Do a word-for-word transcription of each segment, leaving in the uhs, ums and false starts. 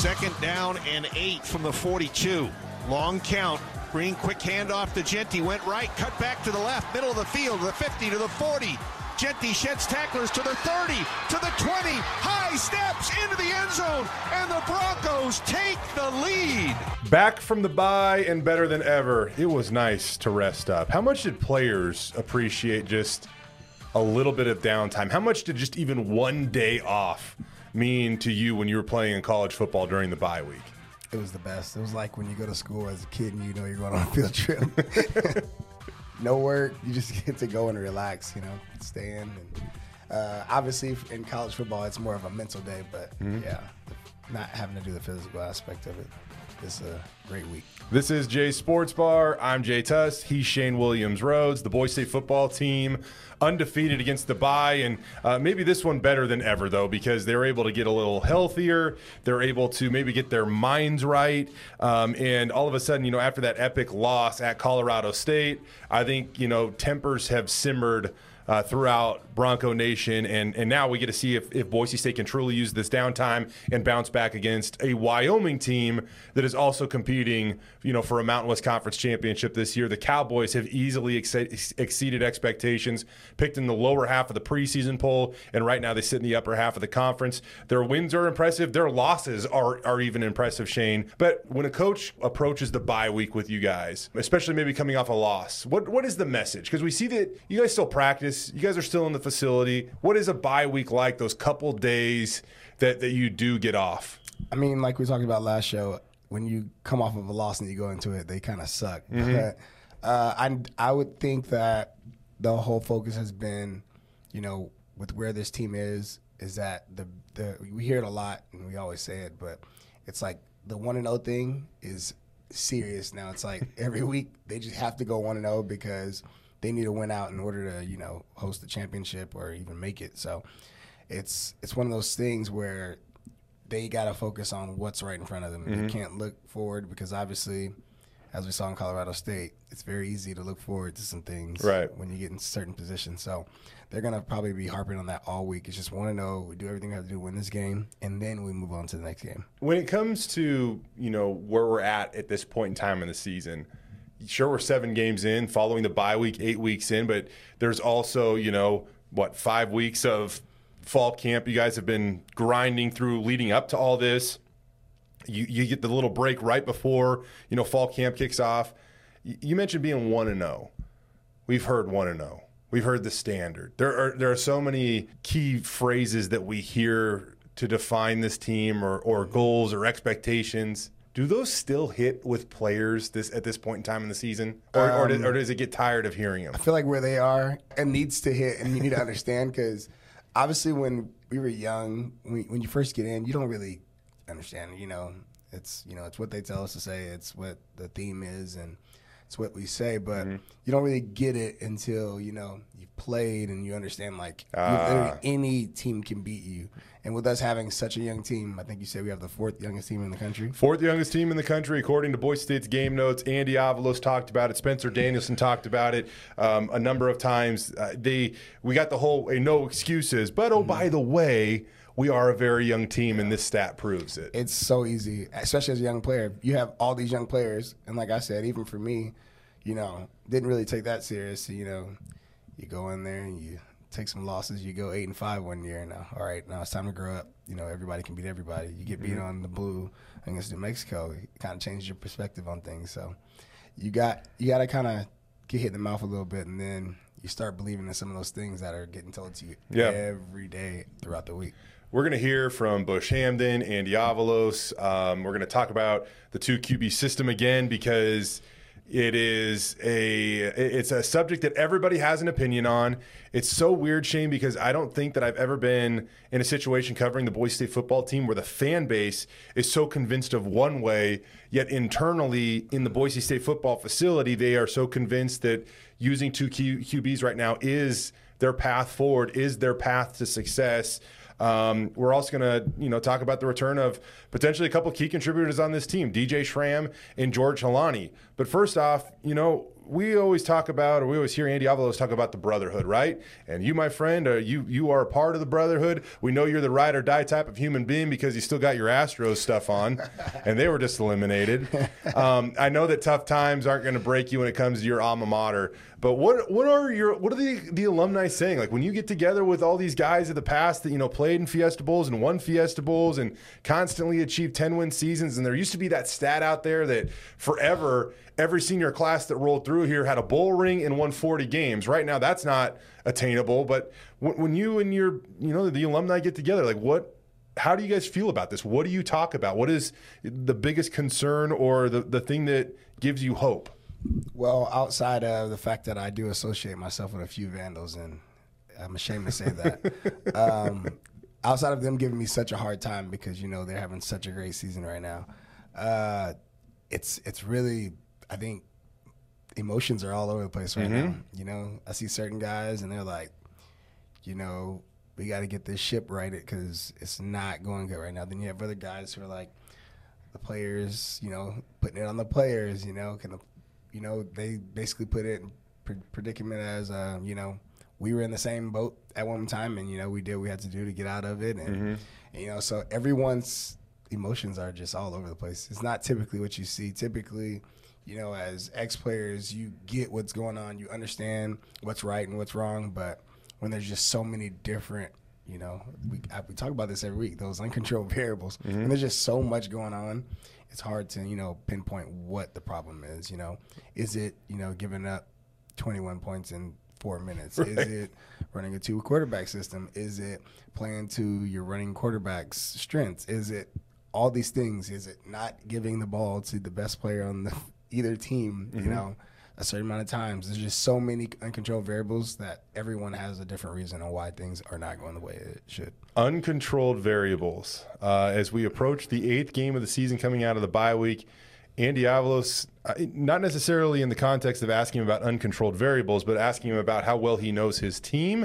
Second down and eight from the forty-two. Long count. Green, quick handoff to Jeanty. Went right, cut back to the left, middle of the field, to the fifty, to the forty. Jeanty sheds tacklers to the thirty, to the twenty. High steps into the end zone, and the Broncos take the lead. Back from the bye and better than ever. It was nice to rest up. How much did players appreciate just a little bit of downtime? How much did just even one day off mean to you when you were playing in college football during the bye week? It was the best. It was like when you go to school as a kid and you know you're going on a field trip. No work. You just get to go and relax, you know, stay in. And, uh, obviously, in college football, it's more of a mental day, but, mm-hmm. yeah, not having to do the physical aspect of it. It's a great week. This is Jay's Sports Bar. I'm Jay Tuss. He's Shane Williams-Rhodes. The Boise State football team undefeated against the bye, and uh, maybe this one better than ever, though, because they're able to get a little healthier. They're able to maybe get their minds right. Um, and all of a sudden, you know, after that epic loss at Colorado State, I think, you know, tempers have simmered Uh, throughout Bronco Nation, and and now we get to see if, if Boise State can truly use this downtime and bounce back against a Wyoming team that is also competing, you know, for a Mountain West Conference championship this year. The Cowboys have easily ex exceeded expectations, picked in the lower half of the preseason poll, and right now they sit in the upper half of the conference. Their wins are impressive. Their losses are, are even impressive, Shane. But when a coach approaches the bye week with you guys, especially maybe coming off a loss, what what is the message? Because we see that you guys still practice. You guys are still in the facility. What is a bye week like, those couple days that, that you do get off? I mean, like we talked about last show, when you come off of a loss and you go into it, they kind of suck. Mm-hmm. But, uh, I, I would think that the whole focus has been, you know, with where this team is, is that the, the we hear it a lot and we always say it, but it's like the one and oh thing is serious now. It's like every week they just have to go one and oh because – they need to win out in order to, you know, host the championship or even make it. So it's it's one of those things where they got to focus on what's right in front of them. Mm-hmm. They can't look forward because obviously, as we saw in Colorado State, it's very easy to look forward to some things right. when you get in certain positions. So they're going to probably be harping on that all week. It's just want to know, we do everything we have to do to win this game, and then we move on to the next game. When it comes to, you know, where we're at at this point in time in the season, sure, we're seven games in, following the bye week, eight weeks in, but there's also, you know, what, five weeks of fall camp. You guys have been grinding through leading up to all this. You, you get the little break right before, you know, fall camp kicks off. You mentioned being one and oh. We've heard one and oh. We've heard the standard. There are, there are so many key phrases that we hear to define this team or, or goals or expectations. Do those still hit with players this at this point in time in the season? Or, um, or, does, or does it get tired of hearing them? I feel like where they are, it needs to hit, and you need to understand because obviously when we were young, when, when you first get in, you don't really understand. You know, it's you know it's what they tell us to say. It's what the theme is, and it's what we say. But mm-hmm. you don't really get it until, you know, you've played and you understand, like, uh. any team can beat you. And with us having such a young team, I think you said we have the fourth youngest team in the country. Fourth youngest team in the country, according to Boise State's game notes. Andy Avalos talked about it. Spencer Danielson talked about it um, a number of times. Uh, they we got the whole uh, no excuses. But, oh, mm-hmm. by the way, we are a very young team, yeah. and this stat proves it. It's so easy, especially as a young player. You have all these young players, and like I said, even for me, you know, didn't really take that serious. You know, you go in there and you – take some losses. You go eight and five one year, and now, all right, now it's time to grow up. You know, everybody can beat everybody. You get beat mm-hmm. on the blue against New Mexico. It kind of changes your perspective on things. So you got you got to kind of get hit in the mouth a little bit, and then you start believing in some of those things that are getting told to you yeah. every day throughout the week. We're going to hear from Bush Hamdan, Andy Avalos. Um, we're going to talk about the two Q B system again because – It is a it's a subject that everybody has an opinion on. It's so weird, Shane, because I don't think that I've ever been in a situation covering the Boise State football team where the fan base is so convinced of one way, yet internally in the Boise State football facility, they are so convinced that using two Q Bs right now is their path forward, is their path to success. Um, we're also going to, you know, talk about the return of potentially a couple key contributors on this team, D J Schramm and George Holani. But first off, you know, we always talk about, or we always hear Andy Avalos talk about the brotherhood, right? And you, my friend, are, you you are a part of the brotherhood. We know you're the ride or die type of human being because you still got your Astros stuff on, and they were just eliminated. Um, I know that tough times aren't going to break you when it comes to your alma mater, but what what are your what are the the alumni saying? Like when you get together with all these guys of the past that you know played in Fiesta Bowls and won Fiesta Bowls and constantly achieved ten-win seasons, and there used to be that stat out there that forever every senior class that rolled through here had a bowl ring and won forty games. Right now, that's not attainable. But when you and your, you know, the alumni get together, like what, how do you guys feel about this? What do you talk about? What is the biggest concern or the, the thing that gives you hope? Well, outside of the fact that I do associate myself with a few Vandals, and I'm ashamed to say that, um, outside of them giving me such a hard time because, you know, they're having such a great season right now, uh, it's it's really, I think, emotions are all over the place right mm-hmm. now. You know, I see certain guys and they're like, you know, we got to get this ship righted because it's not going good right now. Then you have other guys who are like, the players, you know, putting it on the players, you know, can the, you know, they basically put it in pre- predicament as, um, you know, we were in the same boat at one time and, you know, we did what we had to do to get out of it. And, mm-hmm. and you know, so everyone's emotions are just all over the place. It's not typically what you see. Typically, you know, as ex-players, you get what's going on. You understand what's right and what's wrong. But when there's just so many different, you know, we, I, we talk about this every week, those uncontrolled variables. Mm-hmm. And there's just so much going on. It's hard to, you know, pinpoint what the problem is, you know. Is it, you know, giving up twenty-one points in four minutes? Right. Is it running a two-quarterback system? Is it playing to your running quarterback's strengths? Is it all these things? Is it not giving the ball to the best player on the either team, you mm-hmm. know, a certain amount of times? There's just so many uncontrolled variables that everyone has a different reason on why things are not going the way it should. Uncontrolled variables. Uh, as we approach the eighth game of the season coming out of the bye week, Andy Avalos, not necessarily in the context of asking him about uncontrolled variables, but asking him about how well he knows his team.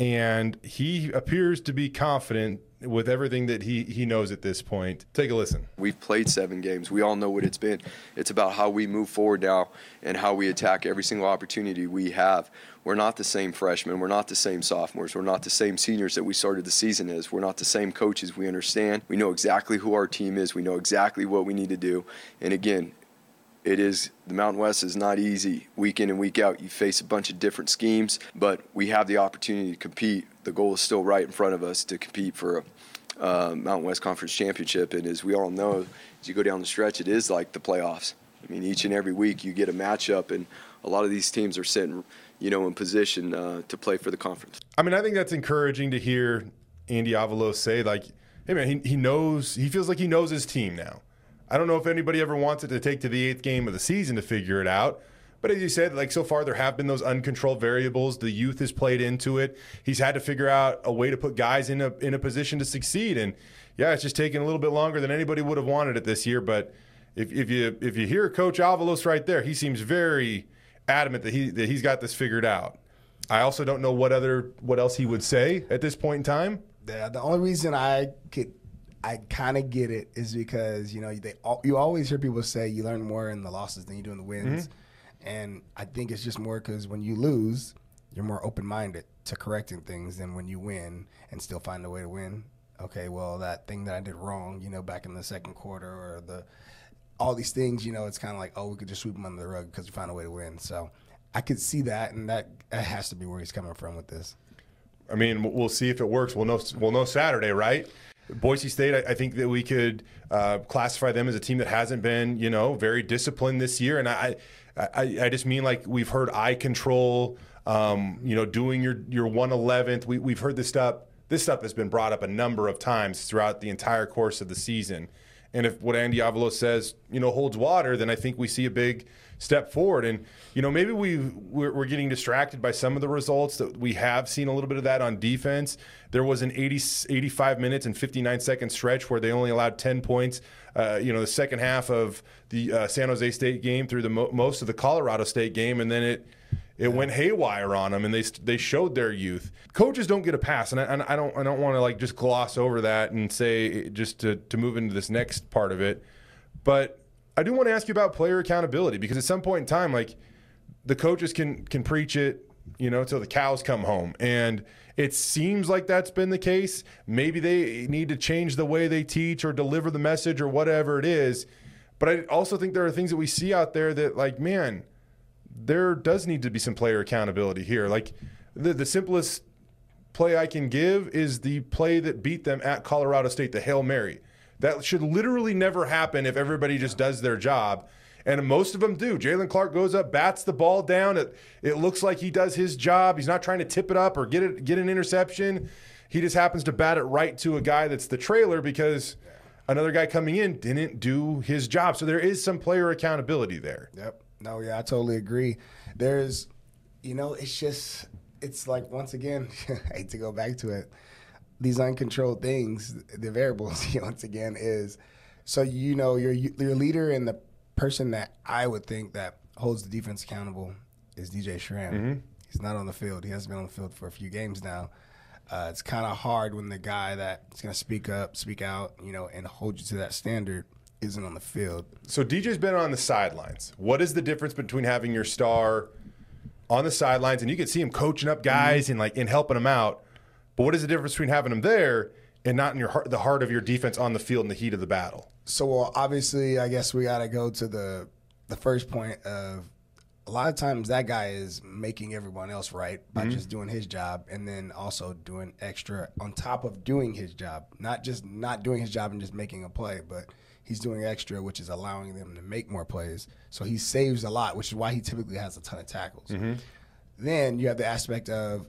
And he appears to be confident with everything that he, he knows at this point. Take a listen. We've played seven games. We all know what it's been. It's about how we move forward now and how we attack every single opportunity we have. We're not the same freshmen. We're not the same sophomores. We're not the same seniors that we started the season as. We're not the same coaches. We understand. We know exactly who our team is. We know exactly what we need to do. And again, it is, the Mountain West is not easy. Week in and week out, you face a bunch of different schemes, but we have the opportunity to compete. The goal is still right in front of us to compete for a uh, Mountain West Conference championship. And as we all know, as you go down the stretch, it is like the playoffs. I mean, each and every week you get a matchup, and a lot of these teams are sitting, you know, in position uh, to play for the conference. I mean, I think that's encouraging to hear Andy Avalos say, like, hey, man, he, he knows, he feels like he knows his team now. I don't know if anybody ever wants it to take to the eighth game of the season to figure it out. But as you said, like so far there have been those uncontrolled variables. The youth has played into it. He's had to figure out a way to put guys in a in a position to succeed. And, yeah, it's just taking a little bit longer than anybody would have wanted it this year. But if, if you if you hear Coach Avalos right there, he seems very adamant that, he, that he's got this figured out. I also don't know what other what else he would say at this point in time. The, the only reason I could – I kind of get it is because, you know, they all, you always hear people say you learn more in the losses than you do in the wins. Mm-hmm. And I think it's just more because when you lose, you're more open-minded to correcting things than when you win and still find a way to win. Okay, well, that thing that I did wrong, you know, back in the second quarter or the all these things, you know, it's kind of like, oh, we could just sweep them under the rug because we found a way to win. So I could see that, and that, that has to be where he's coming from with this. I mean, we'll see if it works. We'll know, we'll know Saturday, right? Boise State, I, I think that we could uh, classify them as a team that hasn't been, you know, very disciplined this year. And I, I, I just mean like we've heard eye control, um, you know, doing your your one eleventh. We we've heard this stuff. This stuff has been brought up a number of times throughout the entire course of the season. And if what Andy Avalos says, you know, holds water, then I think we see a big step forward. And, you know, maybe we we're, we're getting distracted by some of the results that we have seen. A little bit of that on defense. There was an eighty, eighty-five minutes and fifty-nine second stretch where they only allowed ten points. Uh, you know, the second half of the uh, San Jose State game through the mo- most of the Colorado State game, and then it it went haywire on them, and they they showed their youth. Coaches don't get a pass, and I, and I don't I don't want to like just gloss over that and say just to to move into this next part of it, but I do want to ask you about player accountability, because at some point in time, like the coaches can can preach it, you know, till the cows come home. And it seems like that's been the case. Maybe they need to change the way they teach or deliver the message or whatever it is. But I also think there are things that we see out there that, like, man, there does need to be some player accountability here. Like, the, the simplest play I can give is the play that beat them at Colorado State, the Hail Mary. That should literally never happen if everybody just does their job. And most of them do. Jalen Clark goes up, bats the ball down. It, it looks like he does his job. He's not trying to tip it up or get it, get an interception. He just happens to bat it right to a guy that's the trailer because another guy coming in didn't do his job. So there is some player accountability there. Yep. No, yeah, I totally agree. There's, you know, it's just, it's like, once again, I hate to go back to it. These uncontrolled things, the variables, once again, is, so, you know, your your leader and the person that I would think that holds the defense accountable is D J Schramm. Mm-hmm. He's not on the field. He hasn't been on the field for a few games now. Uh, it's kind of hard when the guy that's going to speak up, speak out, you know, and hold you to that standard isn't on the field. So D J's been on the sidelines. What is the difference between having your star on the sidelines, and you can see him coaching up guys mm-hmm. and like and helping them out, but what is the difference between having him there and not in your heart, the heart of your defense on the field in the heat of the battle? So, well, obviously, I guess we got to go to the the first point of a lot of times that guy is making everyone else right by mm-hmm. just doing his job, and then also doing extra on top of doing his job, not just not doing his job and just making a play, but he's doing extra, which is allowing them to make more plays. So he saves a lot, which is why he typically has a ton of tackles. Mm-hmm. Then you have the aspect of,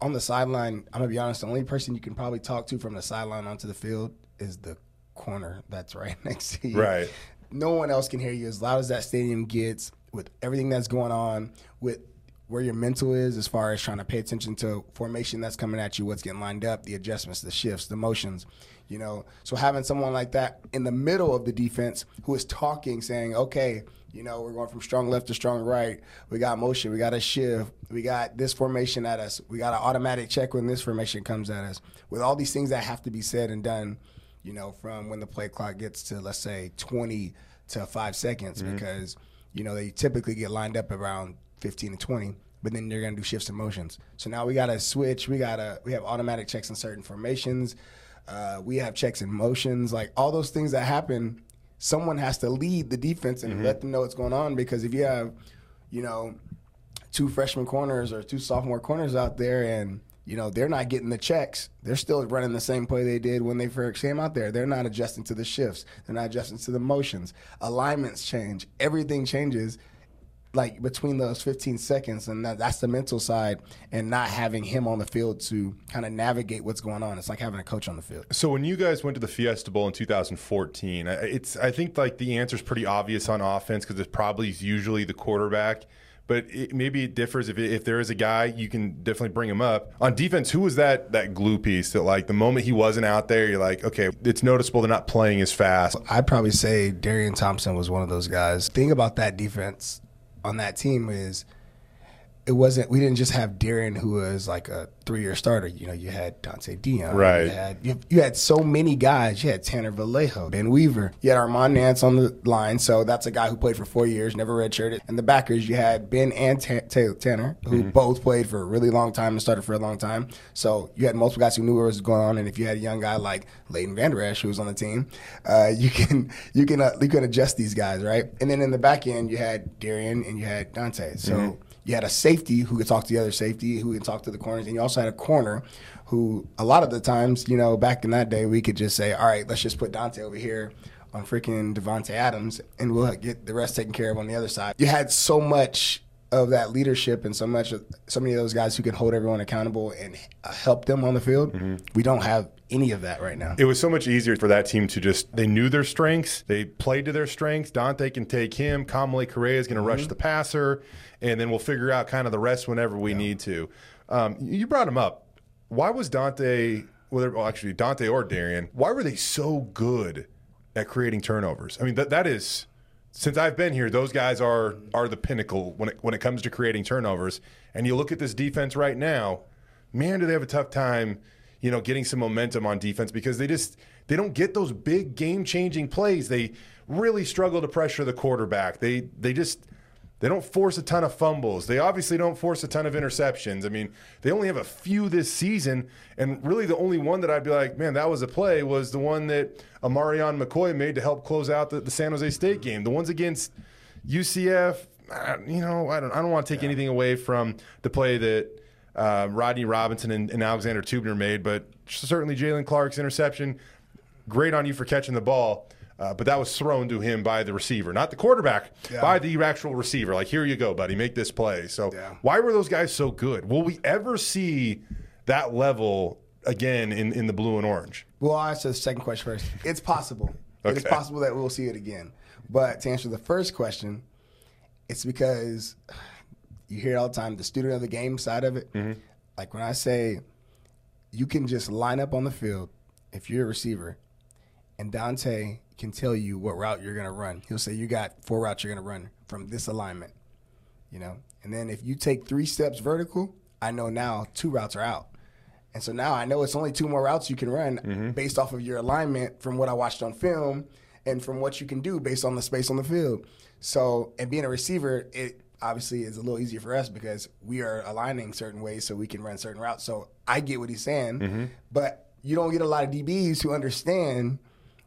on the sideline, I'm going to be honest, the only person you can probably talk to from the sideline onto the field is the corner that's right next to you. Right. No one else can hear you as loud as that stadium gets, with everything that's going on, with where your mental is as far as trying to pay attention to formation that's coming at you, what's getting lined up, the adjustments, the shifts, the motions, you know. So having someone like that in the middle of the defense who is talking, saying, okay, you know, we're going from strong left to strong right. We got motion. We got a shift. We got this formation at us. We got an automatic check when this formation comes at us. With all these things that have to be said and done, you know, from when the play clock gets to, let's say, twenty to five seconds mm-hmm. because, you know, they typically get lined up around fifteen to twenty, but then they're going to do shifts and motions. So now we got to switch. We got to, we have automatic checks in certain formations. Uh, we have checks and motions. Like, all those things that happen, someone has to lead the defense and mm-hmm. let them know what's going on, because if you have, you know, two freshman corners or two sophomore corners out there and, you know, they're not getting the checks, they're still running the same play they did when they first came out there. They're not adjusting to the shifts. They're not adjusting to the motions. Alignments change. Everything changes, like, between those fifteen seconds, and that's the mental side and not having him on the field to kind of navigate what's going on. It's like having a coach on the field. So when you guys went to the Fiesta Bowl in two thousand fourteen, it's I think, like, the answer is pretty obvious on offense because it's probably usually the quarterback, but it, maybe it differs. If, it, if there is a guy, you can definitely bring him up. On defense, who was that that glue piece that, like, the moment he wasn't out there, you're like, okay, it's noticeable they're not playing as fast? I'd probably say Darian Thompson was one of those guys. Think about that defense on that team is it wasn't we didn't just have Darian, who was like a three-year starter. You know, you had Dante Dion. Right. You had, you, you had so many guys. You had Tanner Vallejo, Ben Weaver. You had Armand Nance on the line, so that's a guy who played for four years, never redshirted. And the backers, you had Ben and T- T- Tanner, who mm-hmm. both played for a really long time and started for a long time. So you had multiple guys who knew what was going on. And if you had a young guy like Leighton Vander Esch, who was on the team, uh, you can you can uh, you can adjust these guys, right? And then in the back end, you had Darian and you had Dante. So. Mm-hmm. You had a safety who could talk to the other safety, who could talk to the corners, and you also had a corner who, a lot of the times, you know, back in that day, we could just say, all right, let's just put Dante over here on freaking Devontae Adams, and we'll get the rest taken care of on the other side. You had so much of that leadership and so much of, so many of those guys who could hold everyone accountable and help them on the field. Mm-hmm. We don't have any of that right now. It was so much easier for that team to just, they knew their strengths. They played to their strengths. Dante can take him. Kamalei Correa is going to mm-hmm. rush the passer. And then we'll figure out kind of the rest whenever we yeah. need to. Um, you brought him up. Why was Dante, well, well, actually Dante or Darian, why were they so good at creating turnovers? I mean, that that is, since I've been here, those guys are are the pinnacle when it, when it comes to creating turnovers. And you look at this defense right now, man, do they have a tough time, you know, getting some momentum on defense, because they just they don't get those big game-changing plays. They really struggle to pressure the quarterback. They they just They don't force a ton of fumbles. They obviously don't force a ton of interceptions. I mean, they only have a few this season, and really the only one that I'd be like, man, that was a play, was the one that Amarion McCoy made to help close out the, the San Jose State game. The ones against U C F, you know, I don't, I don't want to take yeah. anything away from the play that uh, Rodney Robinson and, and Alexander Tubner made, but certainly Jalen Clark's interception, great on you for catching the ball. Uh, but that was thrown to him by the receiver, not the quarterback, yeah. by the actual receiver. Like, here you go, buddy, make this play. So yeah. why were those guys so good? Will we ever see that level again in, in the blue and orange? Well, I'll answer the second question first. It's possible. Okay. It is possible that we'll see it again. But to answer the first question, it's because you hear it all the time, the student of the game side of it. Mm-hmm. Like when I say you can just line up on the field if you're a receiver, and Dante can tell you what route you're going to run. He'll say, you got four routes you're going to run from this alignment, you know? And then if you take three steps vertical, I know now two routes are out. And so now I know it's only two more routes you can run mm-hmm. based off of your alignment from what I watched on film and from what you can do based on the space on the field. So, and being a receiver, it obviously is a little easier for us because we are aligning certain ways so we can run certain routes. So I get what he's saying, mm-hmm. but you don't get a lot of D Bs who understand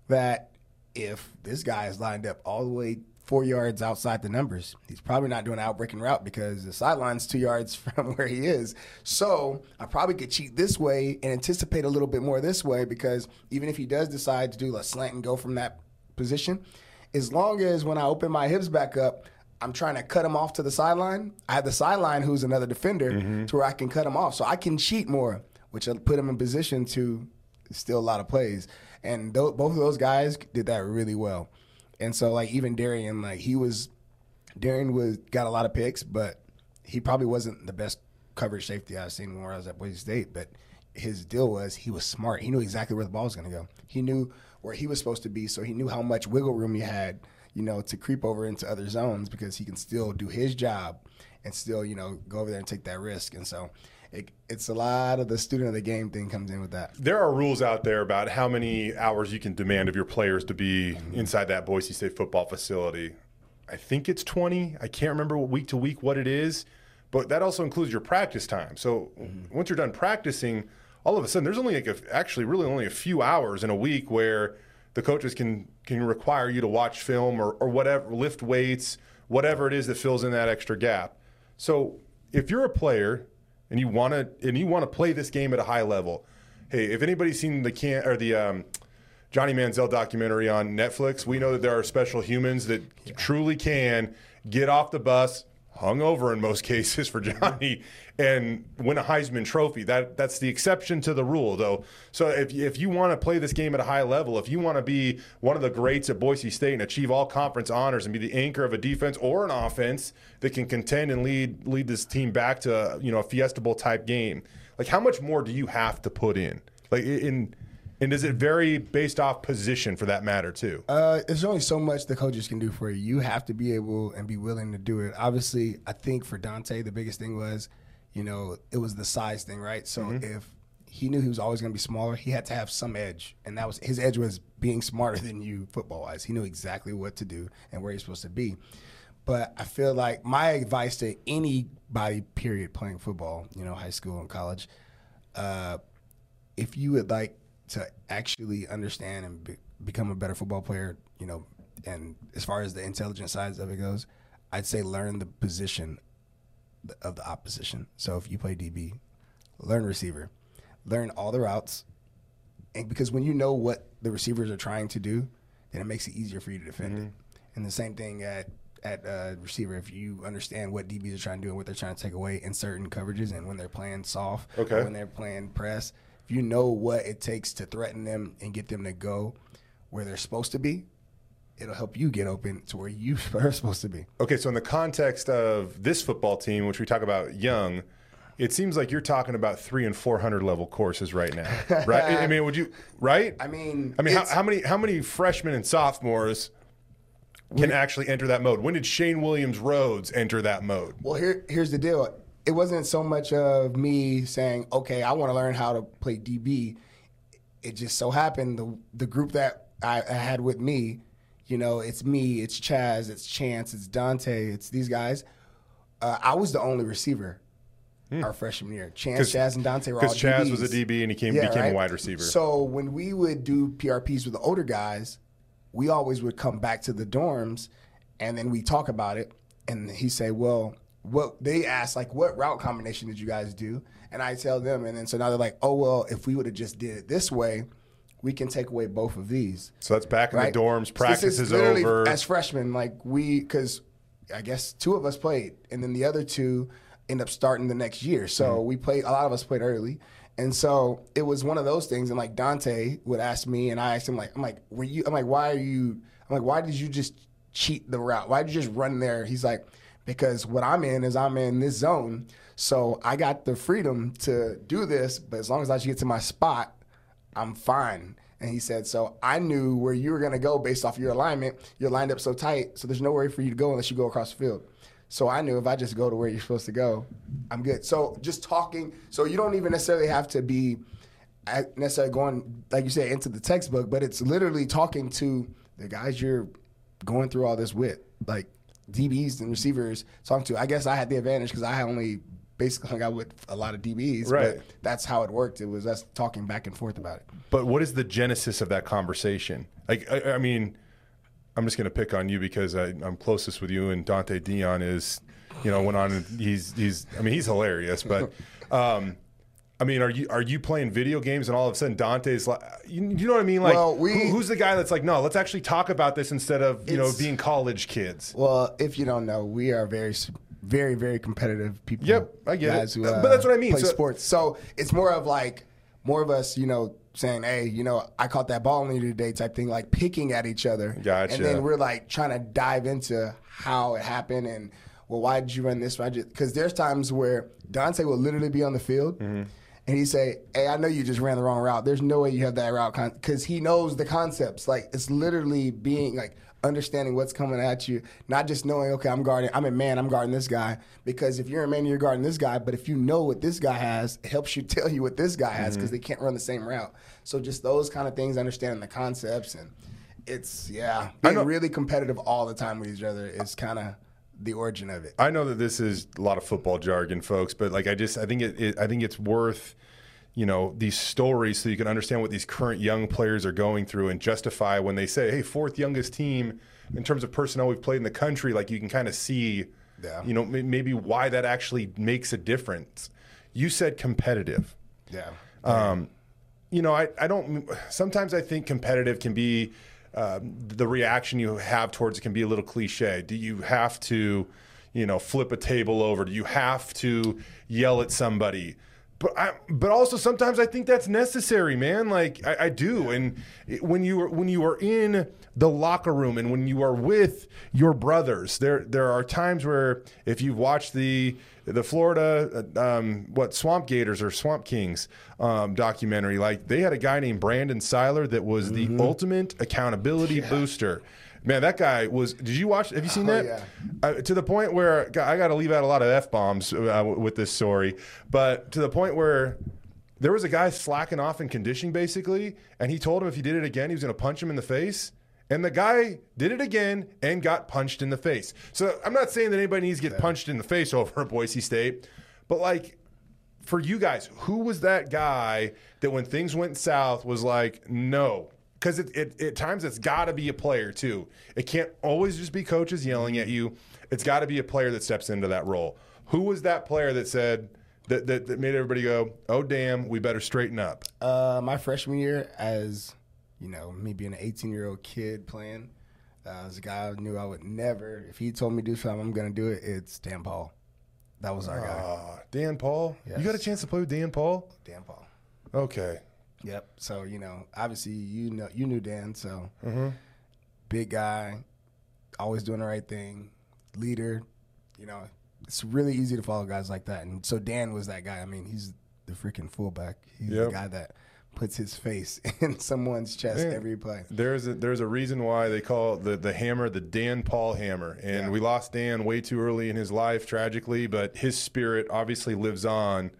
that if this guy is lined up all the way four yards outside the numbers, he's probably not doing an outbreaking route because the sideline's two yards from where he is. So I probably could cheat this way and anticipate a little bit more this way because even if he does decide to do a slant and go from that position, as long as when I open my hips back up, I'm trying to cut him off to the sideline, I have the sideline who's another defender mm-hmm. to where I can cut him off. So I can cheat more, which will put him in position to steal a lot of plays. And th- both of those guys did that really well. And so, like, even Darian, like, he was – Darian was, got a lot of picks, but he probably wasn't the best coverage safety I've seen when I was at Boise State. But his deal was he was smart. He knew exactly where the ball was going to go. He knew where he was supposed to be, so he knew how much wiggle room he had, you know, to creep over into other zones because he can still do his job and still, you know, go over there and take that risk. And so – It, it's a lot of the student of the game thing comes in with that. There are rules out there about how many hours you can demand of your players to be inside that Boise State football facility. I think it's twenty. I can't remember week to week what it is, but that also includes your practice time. So mm-hmm. once you're done practicing, all of a sudden there's only like a, actually really only a few hours in a week where the coaches can, can require you to watch film or, or whatever, lift weights, whatever it is that fills in that extra gap. So if you're a player – and you want to, and you want to play this game at a high level. Hey, if anybody's seen the can or the um, Johnny Manziel documentary on Netflix, we know that there are special humans that yeah. truly can get off the bus, hungover in most cases for Johnny, and win a Heisman Trophy. That that's the exception to the rule, though. So if if you want to play this game at a high level, if you want to be one of the greats at Boise State and achieve all conference honors and be the anchor of a defense or an offense that can contend and lead lead this team back to, you know, a Fiesta Bowl type game, like how much more do you have to put in? Like in and does it vary based off position for that matter too? Uh, there's only so much the coaches can do for you. You have to be able and be willing to do it. Obviously, I think for Dante, the biggest thing was, you know, it was the size thing, right? So mm-hmm. if he knew he was always going to be smaller, he had to have some edge. And that was his edge was being smarter than you football-wise. He knew exactly what to do and where he's supposed to be. But I feel like my advice to anybody, period, playing football, you know, high school and college, uh, if you would like to actually understand and be, become a better football player, you know, and as far as the intelligence side of it goes, I'd say learn the position of the opposition. So if you play D B, learn receiver, learn all the routes, and because when you know what the receivers are trying to do, then it makes it easier for you to defend mm-hmm. it. And the same thing at at uh, receiver, if you understand what D Bs are trying to do and what they're trying to take away in certain coverages and when they're playing soft, okay. when they're playing press, if you know what it takes to threaten them and get them to go where they're supposed to be, it'll help you get open to where you are supposed to be. Okay, so in the context of this football team, which we talk about young, it seems like you're talking about three and four hundred level courses right now, right? I mean, would you, right? I mean, I mean, how, how many how many freshmen and sophomores can we, actually enter that mode? When did Shane Williams-Rhodes enter that mode? Well, here here's the deal. It wasn't so much of me saying, okay, I want to learn how to play D B. It just so happened the the group that I, I had with me, You know, it's me, it's Chaz, it's Chance, it's Dante, it's these guys. Uh, I was the only receiver mm. our freshman year. Chance, Chaz, and Dante were all D Bs. Because Chaz was a D B and he came, yeah, became right? a wide receiver. So when we would do P R Ps with the older guys, we always would come back to the dorms, and then we talk about it. And he say, well, what they asked, like, what route combination did you guys do? And I tell them, and then so now they're like, oh, well, if we would have just did it this way, we can take away both of these. So that's back in right? the dorms, practice so is over. As freshmen, like we, because I guess two of us played, and then the other two end up starting the next year. So mm-hmm. we played, a lot of us played early. And so it was one of those things. And like Dante would ask me, and I asked him, like, I'm like, were you, I'm like, why are you, I'm like, why did you just cheat the route? Why did you just run there? He's like, because what I'm in is I'm in this zone. So I got the freedom to do this, but as long as I get to my spot, I'm fine. And he said, so I knew where you were going to go based off your alignment. You're lined up so tight, so there's no way for you to go unless you go across the field. So I knew if I just go to where you're supposed to go, I'm good. So just talking. So you don't even necessarily have to be necessarily going, like you said, into the textbook, but it's literally talking to the guys you're going through all this with, like D Bs and receivers talking to. I guess I had the advantage because I only – basically hung out with a lot of D Bs, right. But that's how it worked. It was us talking back and forth about it. But what is the genesis of that conversation? Like, I, I mean, I'm just going to pick on you because I, I'm closest with you, and Dante Dion is, you know, went on. And he's he's. I mean, he's hilarious. But, um, I mean, are you are you playing video games and all of a sudden Dante's like, you, you know what I mean? Like, well, we, who, who's the guy that's like, no, let's actually talk about this instead of you know being college kids. Well, if you don't know, we are very. Very, very competitive people. Yep, I get guys it. Who, uh, but that's what I mean. Play so, sports. So it's more of like, more of us, you know, saying, hey, you know, I caught that ball on you today type thing, like picking at each other. Gotcha. And then we're like trying to dive into how it happened and, well, why did you run this? Because there's times where Dante will literally be on the field mm-hmm. and he'd say, hey, I know you just ran the wrong route. There's no way you have that route. Because he knows the concepts. Like, it's literally being like, understanding what's coming at you, not just knowing, okay, I'm guarding, I'm in man, I'm guarding this guy. Because if you're in man, you're guarding this guy. But if you know what this guy has, it helps you tell you what this guy has because mm-hmm. they can't run the same route. So just those kind of things, understanding the concepts. And it's, yeah, being really competitive all the time with each other is kind of the origin of it. I know that this is a lot of football jargon, folks, but like I just, I think it, it I think it's worth, you know, these stories so you can understand what these current young players are going through and justify when they say, hey, fourth youngest team in terms of personnel we've played in the country, like you can kind of see, yeah. you know, maybe why that actually makes a difference. You said competitive. Yeah. Um, you know, I, I don't – sometimes I think competitive can be uh, – the reaction you have towards it can be a little cliche. Do you have to, you know, flip a table over? Do you have to yell at somebody? But I, but also sometimes I think that's necessary, man. Like I, I do, and when you are, when you are in the locker room and when you are with your brothers, there there are times where if you've watched the the Florida um, what Swamp Gators or Swamp Kings um, documentary, like they had a guy named Brandon Seiler that was mm-hmm. the ultimate accountability yeah. booster. Man, that guy was – did you watch – have you seen oh, that? Yeah. Uh, to the point where – I got to leave out a lot of F-bombs uh, with this story. But to the point where there was a guy slacking off in conditioning basically, and he told him if he did it again, he was going to punch him in the face. And the guy did it again and got punched in the face. So I'm not saying that anybody needs to get punched in the face over at Boise State. But, like, for you guys, who was that guy that when things went south was like, no – because it, it, at times it's got to be a player too. It can't always just be coaches yelling at you. It's got to be a player that steps into that role. Who was that player that said that, that, that made everybody go, oh, damn, we better straighten up? Uh, my freshman year as, you know, me being an eighteen-year-old kid playing, uh, was a guy I knew I would never, if he told me to do something, I'm going to do it, it's Dan Paul. That was our uh, guy. Dan Paul? Yes. You got a chance to play with Dan Paul? Dan Paul. Okay. Yep. So, you know, obviously you know you knew Dan, so mm-hmm. big guy, always doing the right thing, leader, you know, it's really easy to follow guys like that. And so Dan was that guy. I mean, he's the freaking fullback. He's yep. the guy that puts his face in someone's chest Man, every play. There's a there's a reason why they call the, the hammer the Dan Paul hammer. And yeah. we lost Dan way too early in his life, tragically, but his spirit obviously lives on.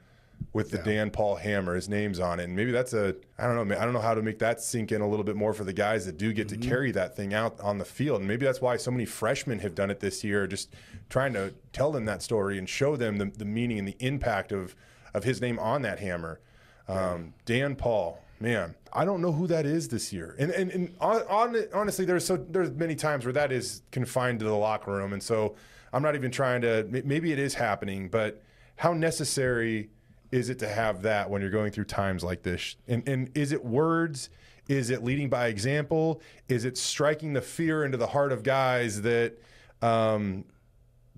with the yeah. Dan Paul hammer. His name's on it. And maybe that's a – I don't know. I don't know how to make that sink in a little bit more for the guys that do get mm-hmm. to carry that thing out on the field. And maybe that's why so many freshmen have done it this year, just trying to tell them that story and show them the, the meaning and the impact of, of his name on that hammer. Um, Dan Paul. Man, I don't know who that is this year. And and, and on, on, honestly, there's so there's many times where that is confined to the locker room. And so I'm not even trying to – maybe it is happening, but how necessary is it to have that when you're going through times like this? And, and is it words? Is it leading by example? Is it striking the fear into the heart of guys that um,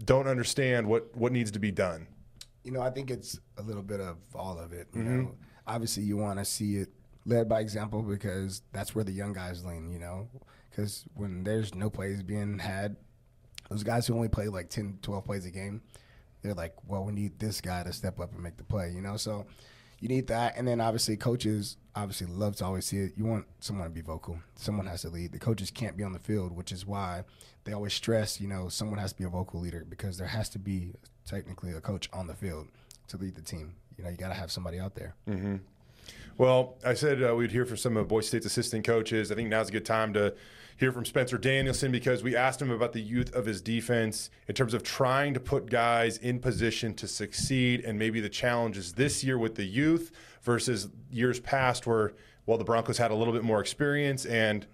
don't understand what, what needs to be done? You know, I think it's a little bit of all of it. You mm-hmm. know, obviously, you want to see it led by example because that's where the young guys lean, you know, because when there's no plays being had, those guys who only play like ten, twelve plays a game, they're like, well, we need this guy to step up and make the play, you know. So you need that. And then obviously coaches obviously love to always see it. You want someone to be vocal. Someone has to lead. The coaches can't be on the field, which is why they always stress, you know, someone has to be a vocal leader because there has to be technically a coach on the field to lead the team. You know, you got to have somebody out there. Mm-hmm. Well, I said uh, we'd hear from some of Boise State's assistant coaches. I think now's a good time to hear from Spencer Danielson because we asked him about the youth of his defense in terms of trying to put guys in position to succeed and maybe the challenges this year with the youth versus years past where, well, the Broncos had a little bit more experience and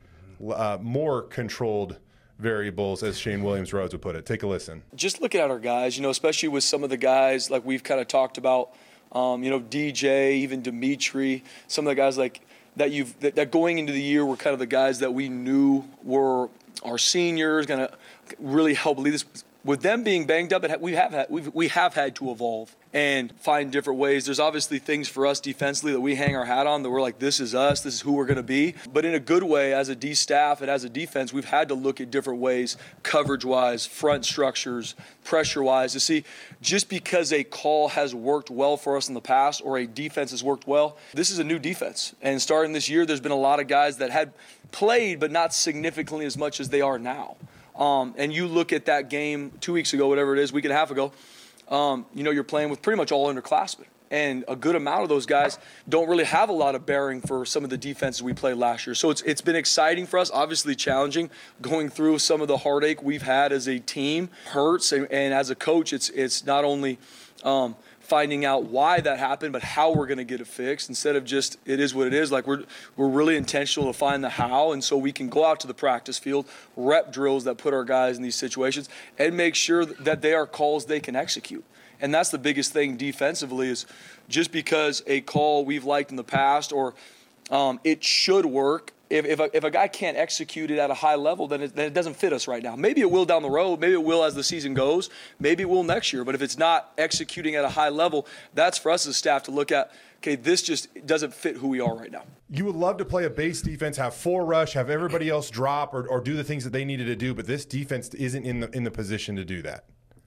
uh, more controlled variables, as Shane Williams-Rhodes would put it. Take a listen. Just looking at our guys, you know, especially with some of the guys like we've kind of talked about, Um, you know, D J, even Dimitri, some of the guys like that you've that, that going into the year were kind of the guys that we knew were our seniors, going to really help lead us. With them being banged up, we have had we've, we have had to evolve and find different ways. There's obviously things for us defensively that we hang our hat on that we're like, this is us, this is who we're going to be. But in a good way, as a D staff and as a defense, we've had to look at different ways, coverage-wise, front structures, pressure-wise, to see just because a call has worked well for us in the past or a defense has worked well, this is a new defense. And starting this year, there's been a lot of guys that had played but not significantly as much as they are now. Um, and you look at that game two weeks ago, whatever it is, week and a half ago, um, you know, you're playing with pretty much all underclassmen. And a good amount of those guys don't really have a lot of bearing for some of the defenses we played last year. So it's it's been exciting for us, obviously challenging, going through some of the heartache we've had as a team. Hurts, and, and as a coach, it's it's not only um, finding out why that happened, but how we're going to get it fixed instead of just it is what it is. Like we're we're really intentional to find the how, and so we can go out to the practice field, rep drills that put our guys in these situations, and make sure that they are calls they can execute. And that's the biggest thing defensively is just because a call we've liked in the past or um, it should work. If if a, if a guy can't execute it at a high level, then it, then it doesn't fit us right now. Maybe it will down the road. Maybe it will as the season goes. Maybe it will next year. But if it's not executing at a high level, that's for us as a staff to look at, okay, this just doesn't fit who we are right now. You would love to play a base defense, have four rush, have everybody else drop or, or do the things that they needed to do, but this defense isn't in the in the position to do that.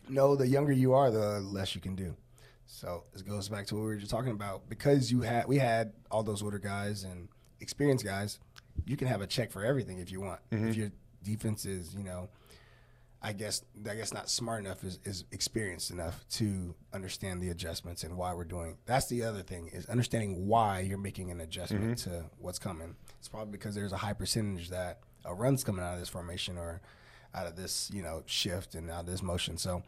No, the younger you are, the less you can do. So this goes back to what we were just talking about. Because you had we had all those older guys and experienced guys, you can have a check for everything if you want. Mm-hmm. If your defense is, you know, I guess I guess not smart enough is, is experienced enough to understand the adjustments and why we're doing. That's the other thing is understanding why you're making an adjustment mm-hmm. to what's coming. It's probably because there's a high percentage that a run's coming out of this formation or out of this, you know, shift and out of this motion. So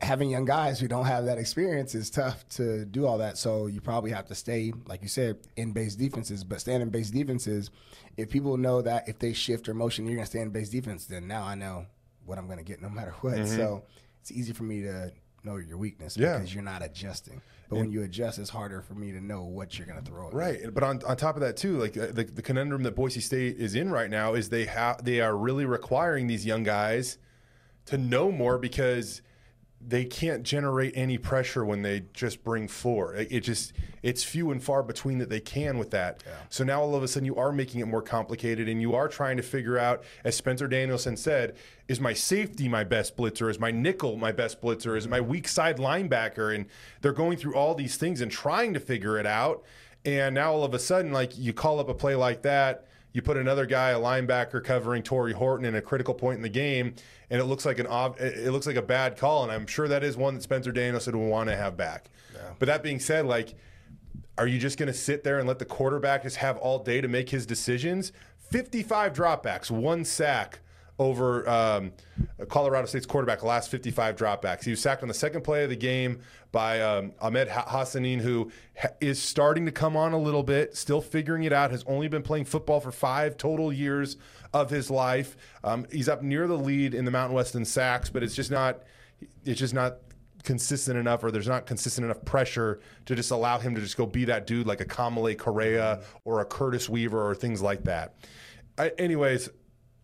having young guys who don't have that experience is tough to do all that. So you probably have to stay, like you said, in base defenses. But staying in base defenses, if people know that if they shift or motion, you're going to stay in base defense, then now I know what I'm going to get no matter what. Mm-hmm. So it's easy for me to know your weakness yeah. because you're not adjusting. But and when you adjust, it's harder for me to know what you're going to throw at right. me. But on, on top of that, too, like the, the conundrum that Boise State is in right now is they ha- they are really requiring these young guys to know more because – they can't generate any pressure when they just bring four. It just it's few and far between that they can with that. Yeah. So now all of a sudden you are making it more complicated and you are trying to figure out, as Spencer Danielson said, is my safety my best blitzer? Is my nickel my best blitzer? Is my weak side linebacker? And they're going through all these things and trying to figure it out. And now all of a sudden, like, you call up a play like that, You put another guy, a linebacker, covering Torrey Horton in a critical point in the game, and it looks like an it looks like a bad call. And I'm sure that is one that Spencer Danielson will want to have back. Yeah. But that being said, like, are you just going to sit there and let the quarterback just have all day to make his decisions? fifty-five dropbacks, one sack over um, Colorado State's quarterback, last fifty-five dropbacks. He was sacked on the second play of the game by um, Ahmed Hassanin, who ha is starting to come on a little bit, still figuring it out, has only been playing football for five total years of his life. Um, he's up near the lead in the Mountain West in sacks, but it's just not it's just not consistent enough, or there's not consistent enough pressure to just allow him to just go be that dude like a Kamalei Correa or a Curtis Weaver or things like that. I, anyways,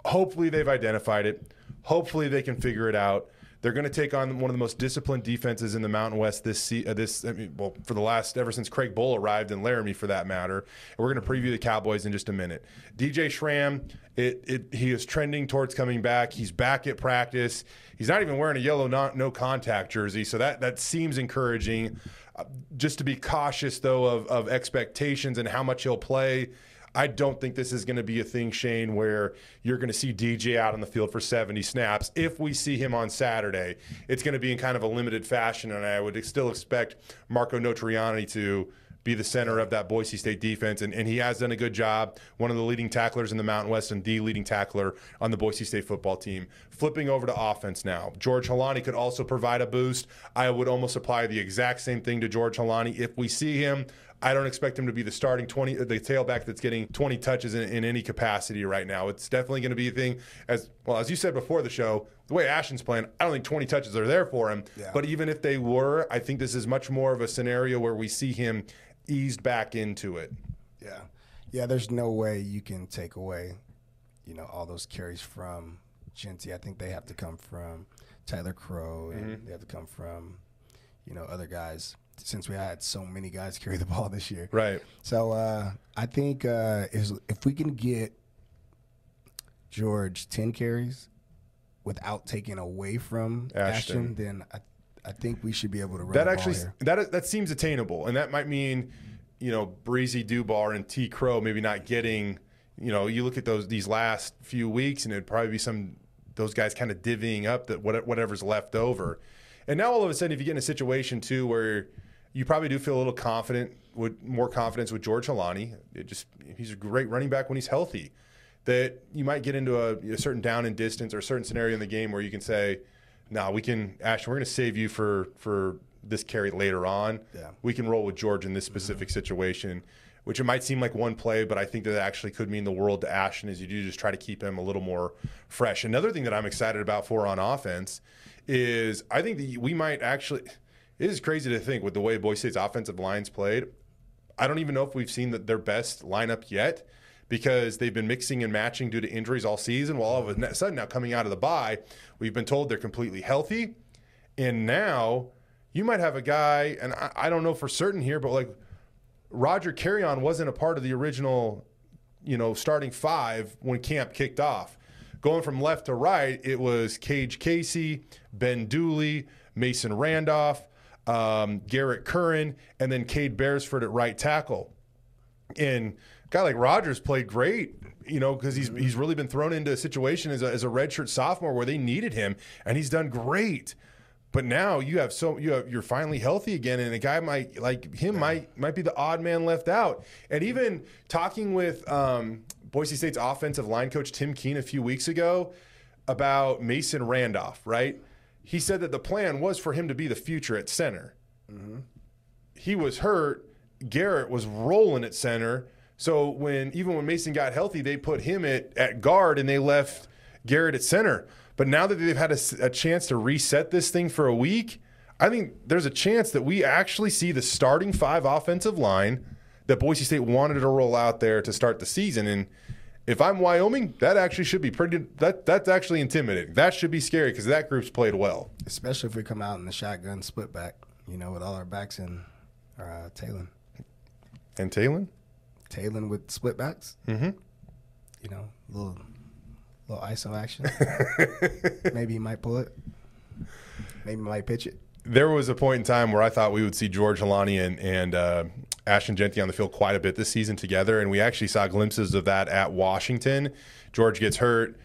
hopefully they've identified it. Hopefully they can figure it out. They're going to take on one of the most disciplined defenses in the Mountain West this uh, this I mean, well for the last ever since Craig Bohl arrived in Laramie, for that matter. And we're going to preview the Cowboys in just a minute. D J Schramm, it, it he is trending towards coming back. He's back at practice. He's not even wearing a yellow not, no contact jersey, so that that seems encouraging. Uh, just to be cautious though of of expectations and how much he'll play. I don't think this is going to be a thing, Shane, where you're going to see D J out on the field for seventy snaps. If we see him on Saturday, it's going to be in kind of a limited fashion, and I would still expect Marco Notarianni to be the center of that Boise State defense, and, and he has done a good job. One of the leading tacklers in the Mountain West and the leading tackler on the Boise State football team. Flipping over to offense now. George Holani could also provide a boost. I would almost apply the exact same thing to George Holani if we see him. I don't expect him to be the starting twenty, the tailback that's getting twenty touches in, in any capacity right now. It's definitely going to be a thing, as well as you said before the show. The way Ashton's playing, I don't think twenty touches are there for him. Yeah. But even if they were, I think this is much more of a scenario where we see him eased back into it. Yeah, yeah. There's no way you can take away, you know, all those carries from Jeanty. I think they have to come from Tyler Crowe, and mm-hmm. they have to come from, you know, other guys. Since we had so many guys carry the ball this year. Right. So uh, I think uh, if, if we can get George ten carries without taking away from Ashton, Ashton then I, I think we should be able to run that. Actually, that, that seems attainable, and that might mean, you know, Breezy Dubar and T. Crow maybe not getting, you know, you look at those these last few weeks, and it'd probably be some those guys kind of divvying up that whatever's left over. And now all of a sudden, if you get in a situation too where you probably do feel a little confident, with more confidence with George Holani, it just he's a great running back when he's healthy, that you might get into a, a certain down and distance or a certain scenario in the game where you can say, "Nah, we can, Ashton, we're going to save you for for this carry later on. Yeah. We can roll with George in this specific mm-hmm. situation." Which it might seem like one play, but I think that actually could mean the world to Ashton as you do just try to keep him a little more fresh. Another thing that I'm excited about for on offense is I think that we might actually – it is crazy to think with the way Boise State's offensive line's played. I don't even know if we've seen the, their best lineup yet, because they've been mixing and matching due to injuries all season. Well, all of a sudden now coming out of the bye, we've been told they're completely healthy. And now you might have a guy – and I, I don't know for certain here, but like – Roger Carrion wasn't a part of the original, you know, starting five when camp kicked off. Going from left to right, it was Cage Casey, Ben Dooley, Mason Randolph, um, Garrett Curran, and then Cade Beresford at right tackle. And a guy like Rogers played great, you know, because he's, he's really been thrown into a situation as a, as a redshirt sophomore where they needed him, and he's done great. But now you have so you have, you're finally healthy again, and a guy might like him yeah. might might be the odd man left out. And even talking with um, Boise State's offensive line coach Tim Keene a few weeks ago about Mason Randolph, right? He said that the plan was for him to be the future at center. Mm-hmm. He was hurt. Garrett was rolling at center. So when even when Mason got healthy, they put him at at guard and they left Garrett at center. But now that they've had a, a chance to reset this thing for a week, I think there's a chance that we actually see the starting five offensive line that Boise State wanted to roll out there to start the season. And if I'm Wyoming, that actually should be pretty that, – that's actually intimidating. That should be scary because that group's played well. Especially if we come out in the shotgun split back, you know, with all our backs and uh, Taylen. And Taylen? Taylen with split backs. Mm-hmm. You know, a little – a little I S O action. Maybe he might pull it. Maybe he might pitch it. There was a point in time where I thought we would see George Holani and, and uh, Ashton Jeanty on the field quite a bit this season together, and we actually saw glimpses of that at Washington. George gets hurt.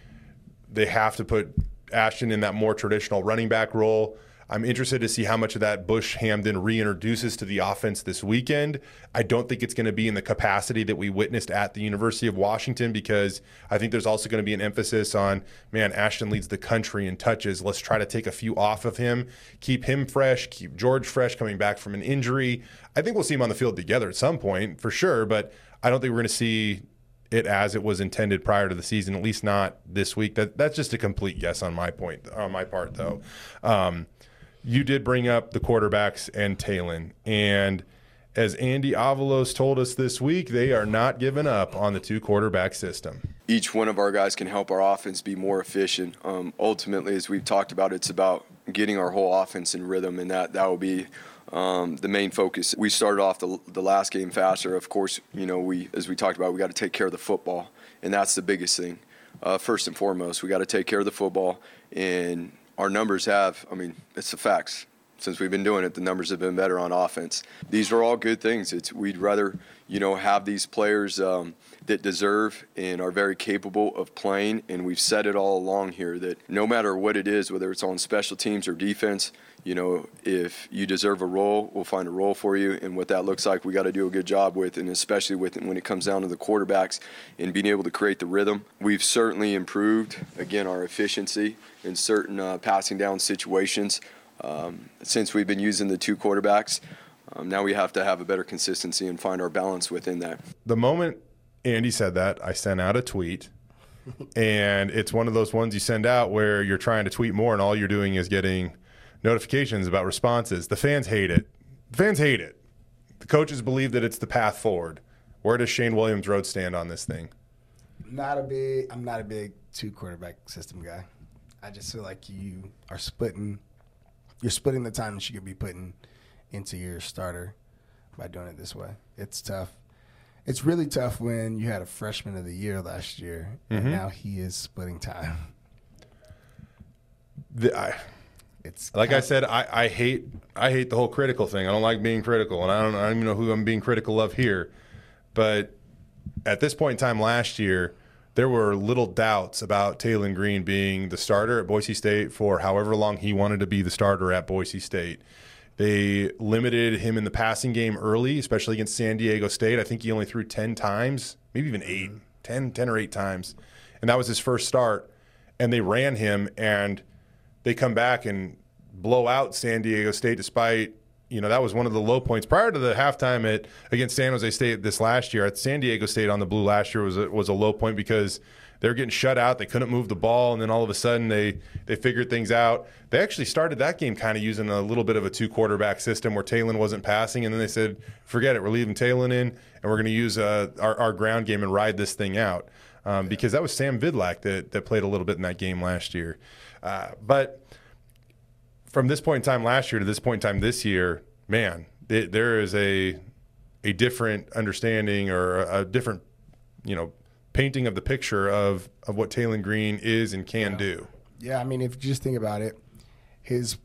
They have to put Ashton in that more traditional running back role. I'm interested to see how much of that Bush Hamdan reintroduces to the offense this weekend. I don't think it's going to be in the capacity that we witnessed at the University of Washington, because I think there's also going to be an emphasis on, man, Ashton leads the country in touches. Let's try to take a few off of him, keep him fresh, keep George fresh coming back from an injury. I think we'll see him on the field together at some point for sure, but I don't think we're going to see it as it was intended prior to the season, at least not this week. That, that's just a complete guess on my point, on my part, though. Um, You did bring up the quarterbacks and Taylen. And as Andy Avalos told us this week, they are not giving up on the two-quarterback system. Each one of our guys can help our offense be more efficient. Um, ultimately, as we've talked about, it's about getting our whole offense in rhythm, and that, that will be um, the main focus. We started off the, the last game faster. Of course, you know, we as we talked about, we got to take care of the football, and that's the biggest thing. Uh, first and foremost, we got to take care of the football, and our numbers have, I mean, it's the facts. Since we've been doing it, the numbers have been better on offense. These are all good things. It's we'd rather, you know, have these players um, that deserve and are very capable of playing, and we've said it all along here that no matter what it is, whether it's on special teams or defense, you know, if you deserve a role, we'll find a role for you, and what that looks like, we got to do a good job with, and especially with when it comes down to the quarterbacks and being able to create the rhythm. We've certainly improved, again, our efficiency in certain uh, passing down situations um, since we've been using the two quarterbacks. Um, now we have to have a better consistency and find our balance within that. The moment Andy said that, I sent out a tweet. And it's one of those ones you send out where you're trying to tweet more and all you're doing is getting – notifications about responses. The fans hate it. The fans hate it. The coaches believe that it's the path forward. Where does Shane Williams-Rhodes stand on this thing? Not a big. I'm not a big two-quarterback system guy. I just feel like you are splitting. You're splitting the time that you could be putting into your starter by doing it this way. It's tough. It's really tough when you had a freshman of the year last year, mm-hmm. and now he is splitting time. The, I... It's like I said, I, I hate I hate the whole critical thing. I don't like being critical, and I don't I don't even know who I'm being critical of here. But at this point in time last year, there were little doubts about Taylen Green being the starter at Boise State for however long he wanted to be the starter at Boise State. They limited him in the passing game early, especially against San Diego State. I think he only threw ten times, maybe even eight, ten, ten or eight times. And that was his first start. And they ran him, and they come back and blow out San Diego State despite, you know, that was one of the low points. Prior to the halftime at against San Jose State this last year, at San Diego State on the blue last year was a, was a low point because they were getting shut out. They couldn't move the ball, and then all of a sudden they, they figured things out. They actually started that game kind of using a little bit of a two-quarterback system where Taylen wasn't passing, and then they said, forget it, we're leaving Taylen in, and we're going to use uh, our, our ground game and ride this thing out. Um, because that was Sam Vidlac that, that played a little bit in that game last year. Uh, but from this point in time last year to this point in time this year, man, it, there is a a different understanding or a, a different, you know, painting of the picture of, of what Taylen Green is and can yeah. do. Yeah, I mean, if you just think about it, his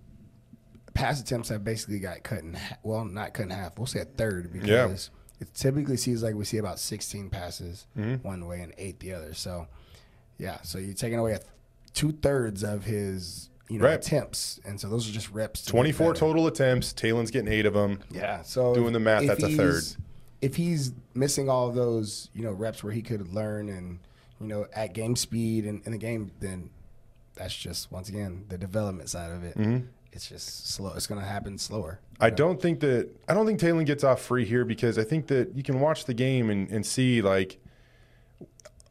pass attempts have basically got cut in half. Well, not cut in half. We'll say a third because yeah. – it typically seems like we see about sixteen passes mm-hmm. one way and eight the other. So, yeah, so you're taking away two-thirds of his you know, attempts, and so those are just reps. twenty-four total attempts. Taylen's getting eight of them. Yeah, so doing the math, that's a third. If he's missing all of those, you know, reps where he could learn and, you know, at game speed and in the game, then that's just, once again, the development side of it. Mm-hmm. It's just slow. It's going to happen slower. I know? don't think that I don't think Taylen gets off free here because I think that you can watch the game and, and see, like,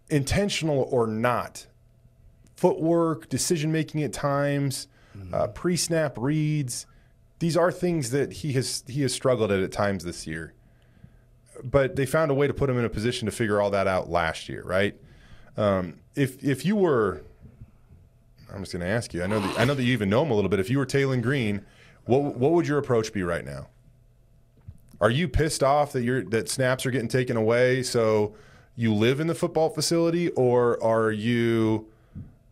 intentional or not, footwork, decision making at times, mm-hmm. uh, pre-snap reads. These are things that he has he has struggled at at times this year. But they found a way to put him in a position to figure all that out last year, right? Um, if if you were I'm just going to ask you. I know that I know that you even know him a little bit. If you were Taylen Green, what what would your approach be right now? Are you pissed off that you're that snaps are getting taken away, so you live in the football facility, or are you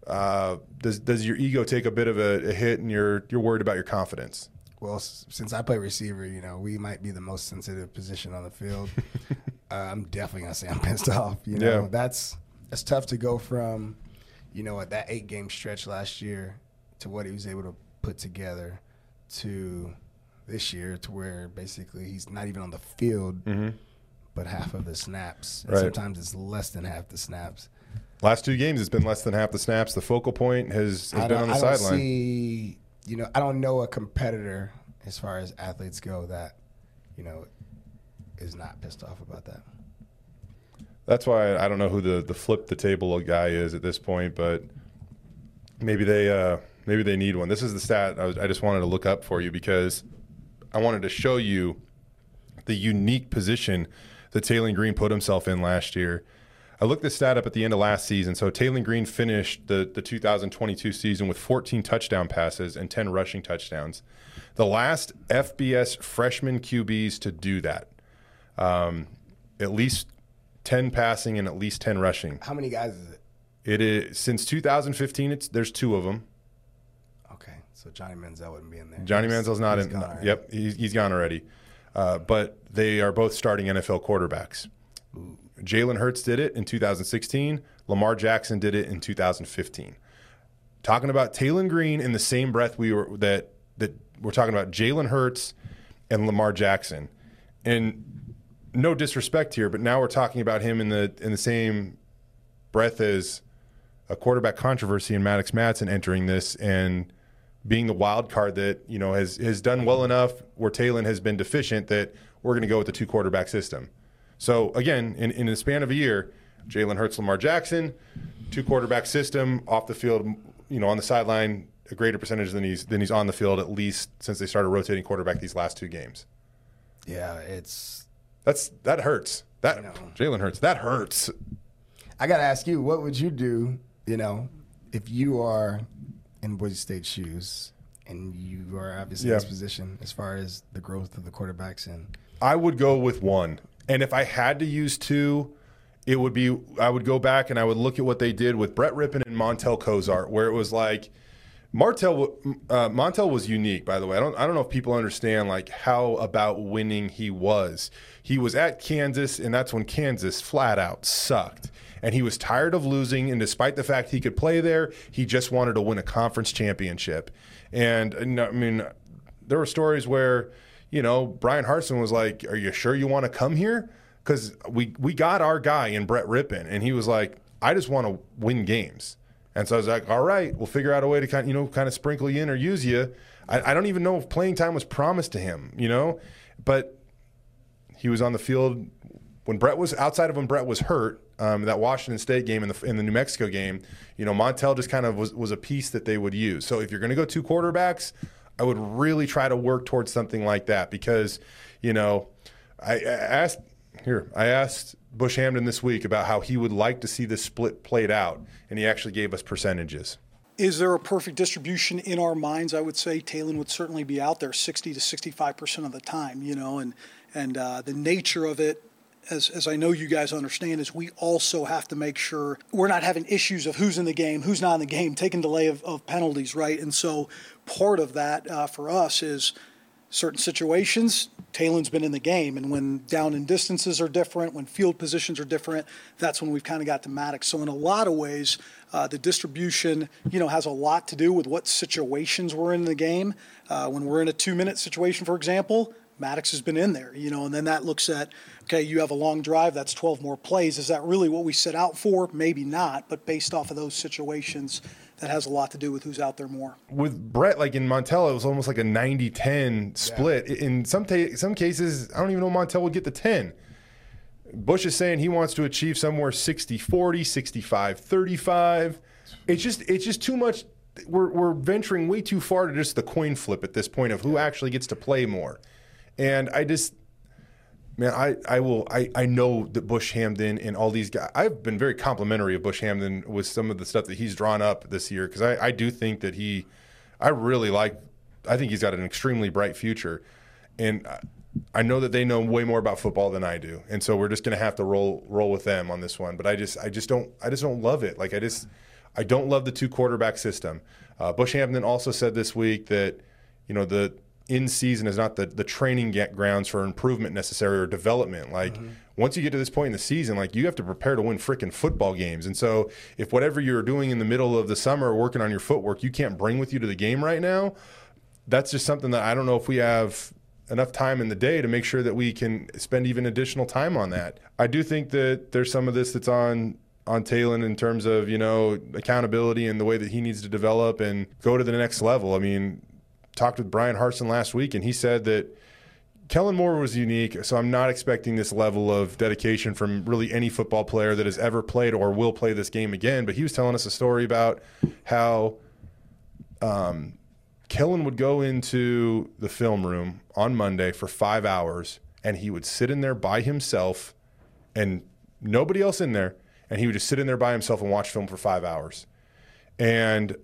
uh, does does your ego take a bit of a, a hit and you're you're worried about your confidence? well, since I play receiver, you know, we might be the most sensitive position on the field. uh, I'm definitely going to say I'm pissed off. You know, yeah. that's that's tough to go from, you know, at that eight-game stretch last year to what he was able to put together to this year to where basically he's not even on the field mm-hmm. but half of the snaps. And right. sometimes it's less than half the snaps. Last two games, it's been less than half the snaps. The focal point has, has been on the sideline. I don't sideline. see, you know, I don't know a competitor as far as athletes go that, you know, is not pissed off about that. That's why I don't know who the, the flip the table guy is at this point, but maybe they uh, maybe they need one. This is the stat I, was, I just wanted to look up for you because I wanted to show you the unique position that Taylen Green put himself in last year. I looked this stat up at the end of last season. So Taylen Green finished the, the two thousand twenty-two season with fourteen touchdown passes and ten rushing touchdowns. The last F B S freshman Q Bs to do that. Um, at least ten passing and at least ten rushing. How many guys is it? It is since two thousand fifteen, it's there's two of them. Okay, so Johnny Manziel wouldn't be in there. Johnny Manziel's not he's in. Gone, right? Yep, he's, he's gone already. Uh, but they are both starting N F L quarterbacks. Ooh. Jalen Hurts did it in two thousand sixteen. Lamar Jackson did it in two thousand fifteen. Talking about Taylen Green in the same breath we were that that we're talking about Jalen Hurts and Lamar Jackson. And no disrespect here, but now we're talking about him in the in the same breath as a quarterback controversy in Maddox Madsen entering this and being the wild card that, you know, has has done well enough where Taylen has been deficient that we're going to go with the two quarterback system. So, again, in, in the span of a year, Jalen Hurts, Lamar Jackson, two-quarterback system, off the field, you know, on the sideline, a greater percentage than he's than he's on the field, at least since they started rotating quarterback these last two games. Yeah, it's – that's that hurts. That Jalen Hurts, that hurts. I got to ask you, what would you do, you know, if you are in Boise State shoes and you are obviously yeah. in this position as far as the growth of the quarterbacks? And I would go with one. And if I had to use two, it would be I would go back and I would look at what they did with Brett Rippon and Montell Cozart, where it was like Martell uh, Montell was unique. By the way, I don't I don't know if people understand like how about winning he was. He was at Kansas, and that's when Kansas flat out sucked, and he was tired of losing. And despite the fact he could play there, he just wanted to win a conference championship. And, and I mean, there were stories where. You know, Brian Harsin was like, are you sure you want to come here? Because we, we got our guy in Brett Rippon, and he was like, I just want to win games. And so I was like, all right, we'll figure out a way to kind of, you know, kind of sprinkle you in or use you. I, I don't even know if playing time was promised to him, you know. But he was on the field when Brett was – outside of when Brett was hurt, um, that Washington State game and the, and the New Mexico game, you know, Montell just kind of was, was a piece that they would use. So if you're going to go two quarterbacks – I would really try to work towards something like that because, you know, I, I asked here I asked Bush Hamdan this week about how he would like to see this split played out, and he actually gave us percentages. Is there a perfect distribution in our minds? I would say Taylen would certainly be out there sixty to sixty-five percent of the time, you know, and and uh, the nature of it. As, as I know you guys understand, is we also have to make sure we're not having issues of who's in the game, who's not in the game, taking delay of, of penalties, right? And so part of that uh, for us is certain situations, Taylen's been in the game. And when down and distances are different, when field positions are different, that's when we've kind of got to Maddox. So in a lot of ways, uh, the distribution, you know, has a lot to do with what situations we're in the game. Uh, when we're in a two-minute situation, for example, Maddox has been in there, you know, and then that looks at, okay, you have a long drive, that's twelve more plays. Is that really what we set out for? Maybe not, but based off of those situations, that has a lot to do with who's out there more. With Brett, like in Montell, it was almost like a ninety ten split. Yeah. In some ta- some cases, I don't even know Montell would get the ten. Bush is saying he wants to achieve somewhere sixty forty, sixty-five thirty-five. It's just, it's just too much. We're, we're venturing way too far to just the coin flip at this point of who actually gets to play more. And I just, man, I, I will, I, I know that Bush Hamdan and all these guys, I've been very complimentary of Bush Hamdan with some of the stuff that he's drawn up this year because I, I do think that he, I really like, I think he's got an extremely bright future. And I, I know that they know way more about football than I do. And so we're just going to have to roll roll with them on this one. But I just, I just don't, I just don't love it. Like I just, I don't love the two quarterback system. Uh, Bush Hamdan also said this week that, you know, the, in season is not the, the training grounds for improvement necessary or development. Like, mm-hmm. once you get to this point in the season, like, you have to prepare to win frickin' football games. And so if whatever you're doing in the middle of the summer working on your footwork you can't bring with you to the game right now, that's just something that I don't know if we have enough time in the day to make sure that we can spend even additional time on that. I do think that there's some of this that's on on Taylen in terms of, you know, accountability and the way that he needs to develop and go to the next level. I mean, talked with Brian Harsin last week, and he said that Kellen Moore was unique, so I'm not expecting this level of dedication from really any football player that has ever played or will play this game again. But he was telling us a story about how um, Kellen would go into the film room on Monday for five hours, and he would sit in there by himself and nobody else in there. And he would just sit in there by himself and watch film for five hours. And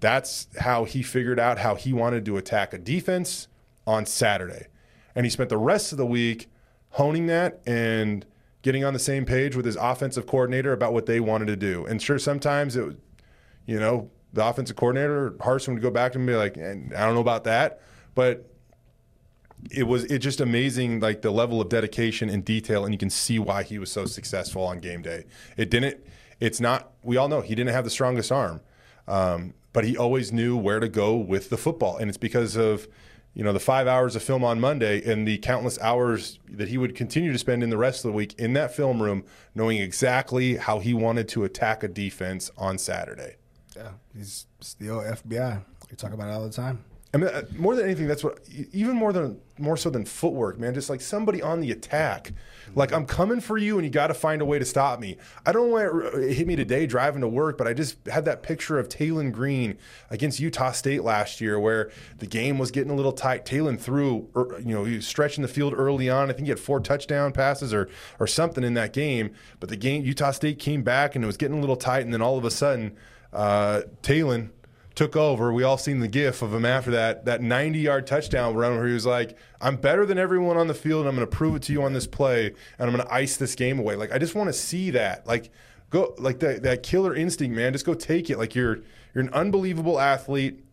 that's how he figured out how he wanted to attack a defense on Saturday. And he spent the rest of the week honing that and getting on the same page with his offensive coordinator about what they wanted to do. And sure, sometimes it was, you know, the offensive coordinator, Harsin, would go back to him and be like, I don't know about that. But it was it just amazing, like, the level of dedication and detail, and you can see why he was so successful on game day. It didn't it's not we all know he didn't have the strongest arm, um, but he always knew where to go with the football. And it's because of, you know, the five hours of film on Monday and the countless hours that he would continue to spend in the rest of the week in that film room, knowing exactly how he wanted to attack a defense on Saturday. Yeah, he's still F B I. We talk about it all the time. I mean, more than anything, that's what, even more than more so than footwork, man, just like somebody on the attack. Like, I'm coming for you, and you got to find a way to stop me. I don't know why it hit me today driving to work, but I just had that picture of Taylen Green against Utah State last year where the game was getting a little tight. Taylen threw, you know, he was stretching the field early on. I think he had four touchdown passes or or something in that game. But the game, Utah State came back, and it was getting a little tight, and then all of a sudden, uh, Taylen took over. We all seen the gif of him after that, that ninety-yard touchdown run where he was like, I'm better than everyone on the field, and I'm going to prove it to you on this play, and I'm going to ice this game away. Like, I just want to see that. Like, go, like that, that killer instinct, man. Just go take it. Like, you're you're an unbelievable athlete.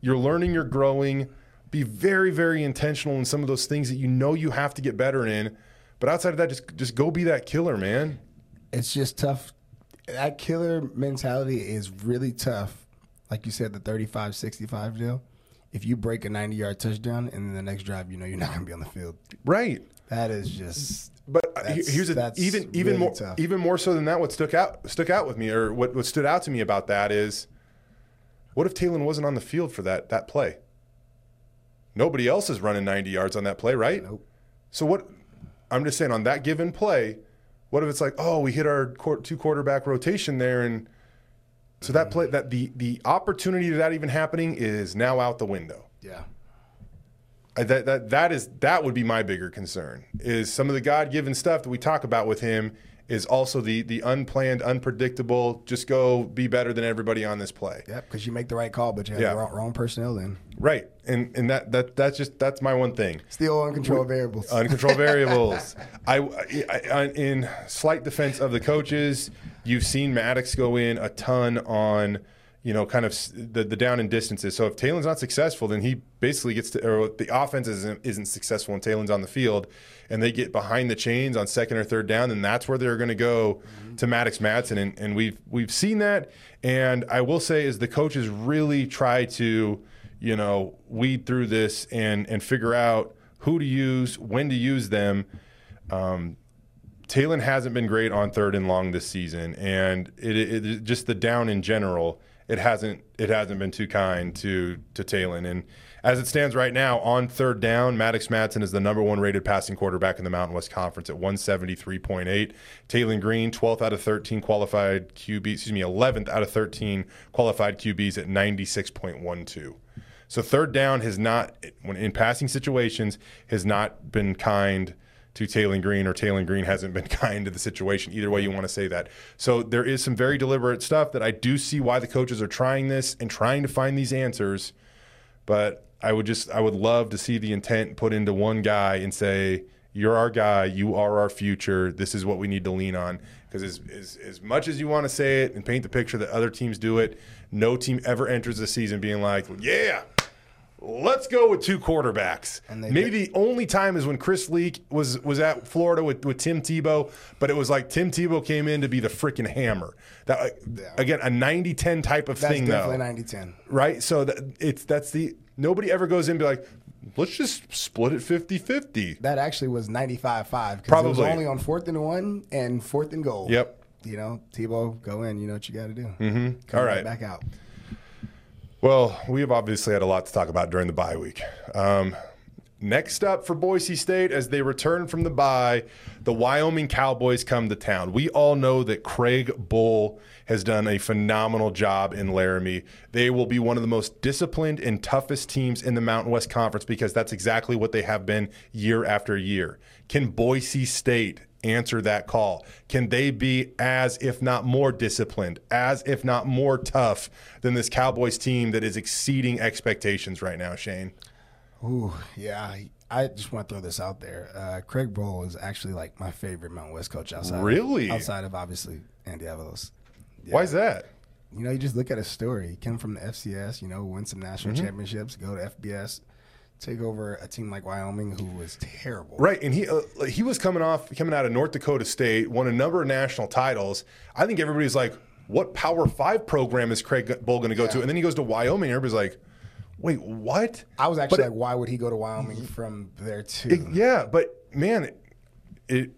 You're learning, you're growing. Be very, very intentional in some of those things that you know you have to get better in. But outside of that, just just go be that killer, man. It's just tough. That killer mentality is really tough. Like you said, the thirty-five sixty-five deal, if you break a ninety-yard touchdown and then the next drive, you know you're not going to be on the field. Right. That is just – But here's a, even really even more tough. even more so than that, what stuck out stuck out with me, or what, what stood out to me about that is, what if Taylen wasn't on the field for that that play? Nobody else is running ninety yards on that play, right? Nope. So what – I'm just saying, on that given play, what if it's like, oh, we hit our two-quarterback rotation there, and – So that play, that the the opportunity to that even happening is now out the window. Yeah. I, that that that is that would be my bigger concern, is some of the God-given stuff that we talk about with him is also the the unplanned, unpredictable. Just go be better than everybody on this play. Yep, because you make the right call, but you have yeah. the wrong, wrong personnel in. Right, and and that that that's just that's my one thing. Still uncontrolled variables. Uncontrolled variables. I, I, I in slight defense of the coaches. You've seen Maddox go in a ton on, you know, kind of the, the down and distances. So if Taylen's not successful, then he basically gets to – or the offense isn't, isn't successful when Taylen's on the field, and they get behind the chains on second or third down, then that's where they're going to go mm-hmm. to Maddox Madsen. And, and we've, we've seen that. And I will say is the coaches really try to, you know, weed through this and, and figure out who to use, when to use them. Um Taylen hasn't been great on third and long this season, and it, it, it just the down in general, it hasn't it hasn't been too kind to to Taylen. And as it stands right now, on third down, Maddox Madsen is the number one rated passing quarterback in the Mountain West Conference at one seventy-three point eight. Taylen Green, twelfth out of thirteen qualified Q Bs, excuse me, eleventh out of thirteen qualified Q Bs at ninety-six point one two. So third down has not, when in passing situations, has not been kind to Taylen Green, or Taylen Green hasn't been kind to the situation. Either way you want to say that. So there is some very deliberate stuff that I do see why the coaches are trying this and trying to find these answers. But I would just, I would love to see the intent put into one guy and say, you're our guy, you are our future, this is what we need to lean on. Because as, as, as much as you want to say it and paint the picture that other teams do it, no team ever enters the season being like, yeah, let's go with two quarterbacks. And maybe did. The only time is when Chris Leak was was at Florida with, with Tim Tebow, but it was like Tim Tebow came in to be the freaking hammer. That yeah. Again, a ninety ten type of that's thing, though. That's definitely ninety ten. Right? So that, it's that's the – nobody ever goes in and be like, let's just split it fifty fifty. That actually was ninety-five five. Probably. It was only on fourth and one and fourth and goal. Yep. You know, Tebow, go in. You know what you got to do. Mm-hmm. Come All right. Back out. Well, we have obviously had a lot to talk about during the bye week. Um, next up for Boise State, as they return from the bye, the Wyoming Cowboys come to town. We all know that Craig Bohl has done a phenomenal job in Laramie. They will be one of the most disciplined and toughest teams in the Mountain West Conference because that's exactly what they have been year after year. Can Boise State answer that call? Can they be as, if not more, disciplined, as, if not more, tough than this Cowboys team that is exceeding expectations right now, Shane? Ooh, yeah. I just want to throw this out there. Uh, Craig Bohl is actually like my favorite Mountain West coach outside. Really? Of, outside of obviously Andy Avalos. Yeah. Why is that? You know, you just look at his story. He came from the F C S, you know, win some national mm-hmm. championships, go to F B S. Take over a team like Wyoming, who was terrible. Right, and he uh, he was coming off coming out of North Dakota State, won a number of national titles. I think everybody's like, "What Power Five program is Craig Bohl going to go yeah. to?" And then he goes to Wyoming, and everybody's like, "Wait, what?" I was actually but, like, "Why would he go to Wyoming from there too?" It, yeah, but man, it, it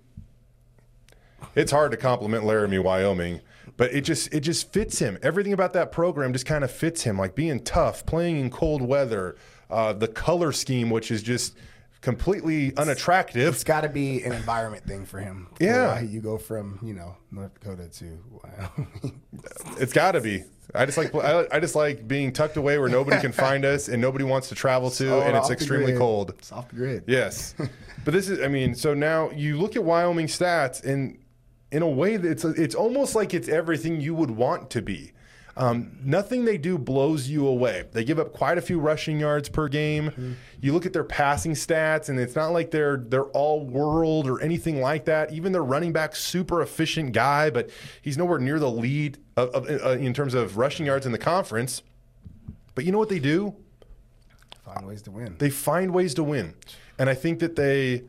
it's hard to compliment Laramie, Wyoming. But it just it just fits him. Everything about that program just kind of fits him, like being tough, playing in cold weather, uh, the color scheme, which is just completely unattractive. It's got to be an environment thing for him. Yeah. For you go from, you know, North Dakota to Wyoming. It's got to be. I just like I, I just like being tucked away where nobody can find us and nobody wants to travel to, oh, and it's extremely cold. It's off the grid. Yes. But this is, I mean, so now you look at Wyoming stats and – in a way, that it's it's almost like it's everything you would want to be. Um, nothing they do blows you away. They give up quite a few rushing yards per game. Mm-hmm. You look at their passing stats, and it's not like they're they're all world or anything like that. Even their running back, super efficient guy, but he's nowhere near the lead of, of, uh, in terms of rushing yards in the conference. But you know what they do? Find ways to win. They find ways to win, and I think that they.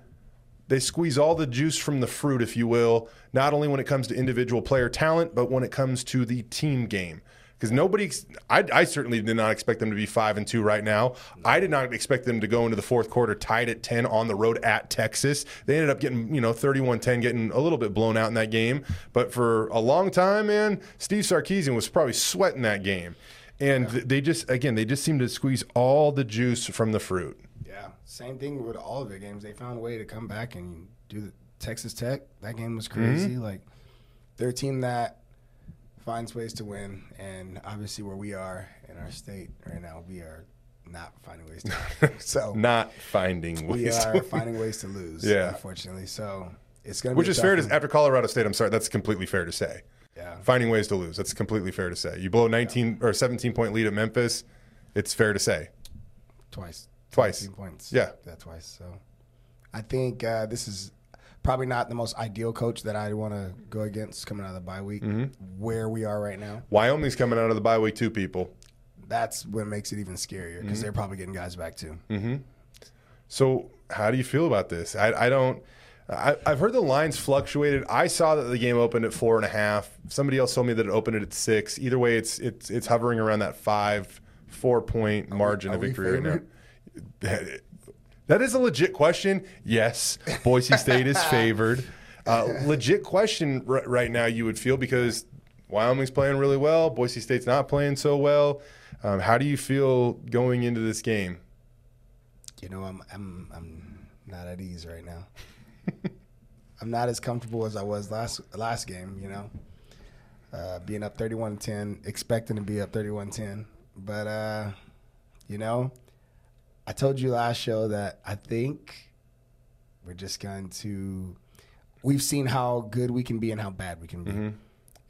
They squeeze all the juice from the fruit, if you will, not only when it comes to individual player talent, but when it comes to the team game. Because nobody – I certainly did not expect them to be five and two right now. I did not expect them to go into the fourth quarter tied at ten on the road at Texas. They ended up getting, you know, thirty-one ten, getting a little bit blown out in that game. But for a long time, man, Steve Sarkisian was probably sweating that game. And yeah. they just – again, they just seem to squeeze all the juice from the fruit. Yeah, same thing with all of their games. They found a way to come back and do the Texas Tech. That game was crazy. Mm-hmm. Like, they're a team that finds ways to win, and obviously where we are in our state right now, we are not finding ways to win. So not finding ways. We are to win. Finding ways to lose. Yeah, unfortunately. So it's going to be which is fair to, after Colorado State. I'm sorry, that's completely fair to say. Yeah, finding ways to lose. That's completely fair to say. You blow nineteen yeah. or seventeen point lead at Memphis. It's fair to say. Twice. Twice. Points. Yeah. Yeah, twice. So I think uh, this is probably not the most ideal coach that I want to go against coming out of the bye week, mm-hmm. where we are right now. Wyoming's coming out of the bye week too, people. That's what makes it even scarier because mm-hmm. they're probably getting guys back too. Mm-hmm. So how do you feel about this? I, I don't I, – I've heard the lines fluctuated. I saw that the game opened at four and a half. Somebody else told me that it opened it at six. Either way, it's it's it's hovering around that five, four-point margin are we, are of victory right now. That is a legit question. Yes, Boise State is favored. Uh, legit question r- right now you would feel because Wyoming's playing really well. Boise State's not playing so well. Um, how do you feel going into this game? You know, I'm I'm I'm not at ease right now. I'm not as comfortable as I was last last game, you know. Uh, being up thirty-one ten, expecting to be up thirty-one ten. But, uh, you know, I told you last show that I think we're just going to – we've seen how good we can be and how bad we can be. Mm-hmm.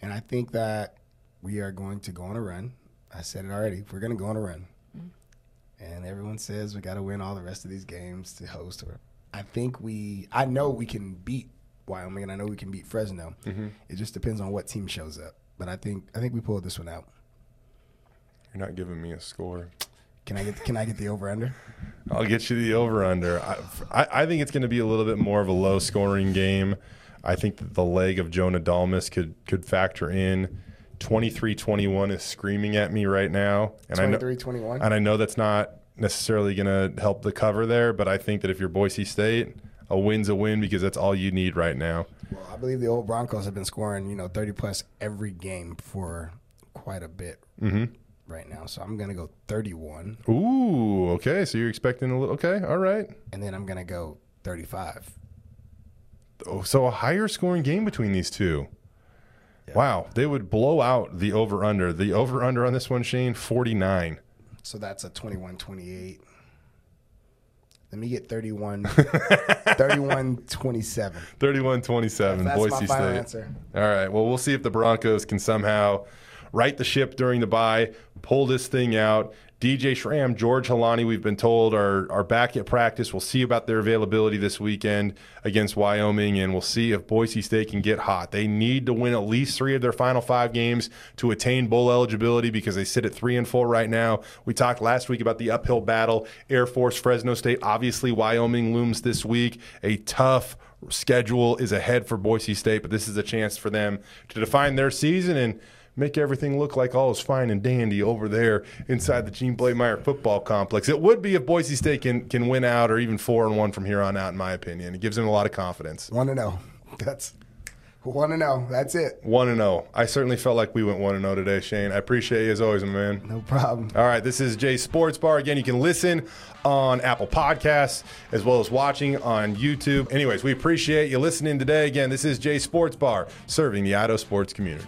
And I think that we are going to go on a run. I said it already. We're going to go on a run. Mm-hmm. And everyone says we got to win all the rest of these games to host. Or I think we – I know we can beat Wyoming, and I know we can beat Fresno. Mm-hmm. It just depends on what team shows up. But I think I think we pulled this one out. You're not giving me a score. Can I get can I get the over under? I'll get you the over under. I, I, I think it's going to be a little bit more of a low scoring game. I think that the leg of Jonah Dalmas could could factor in. twenty-three twenty-one is screaming at me right now, and twenty-three twenty-one. And I know that's not necessarily going to help the cover there, but I think that if you're Boise State, a win's a win because that's all you need right now. Well, I believe the old Broncos have been scoring, you know, thirty plus every game for quite a bit mm-hmm. right now. So I'm going to go thirty-one. Ooh, okay. So you're expecting a little, okay, all right. And then I'm going to go thirty-five. Oh, so a higher scoring game between these two. Yeah. Wow, they would blow out the over-under. The over-under on this one, Shane, forty-nine. So that's a twenty-one twenty-eight. Let me get thirty-one, thirty-one twenty-seven. thirty-one twenty-seven, that's Boise my final State. Answer. All right, well, we'll see if the Broncos can somehow right the ship during the bye, pull this thing out. D J Schramm, George Holani, we've been told, are, are back at practice. We'll see about their availability this weekend against Wyoming, and we'll see if Boise State can get hot. They need to win at least three of their final five games to attain bowl eligibility because they sit at three and four right now. We talked last week about the uphill battle. Air Force, Fresno State, obviously Wyoming looms this week. A tough schedule is ahead for Boise State, but this is a chance for them to define their season and make everything look like all is fine and dandy over there inside the Gene Blaemeyer football complex. It would be if Boise State can can win out or even four and one from here on out, in my opinion. It gives them a lot of confidence. One and oh. That's one and oh. That's it. One and oh. I certainly felt like we went one and oh today, Shane. I appreciate you as always, my man. No problem. All right, this is Jay's Sports Bar. Again, you can listen on Apple Podcasts as well as watching on YouTube. Anyways, we appreciate you listening today. Again, this is Jay's Sports Bar, serving the Idaho sports community.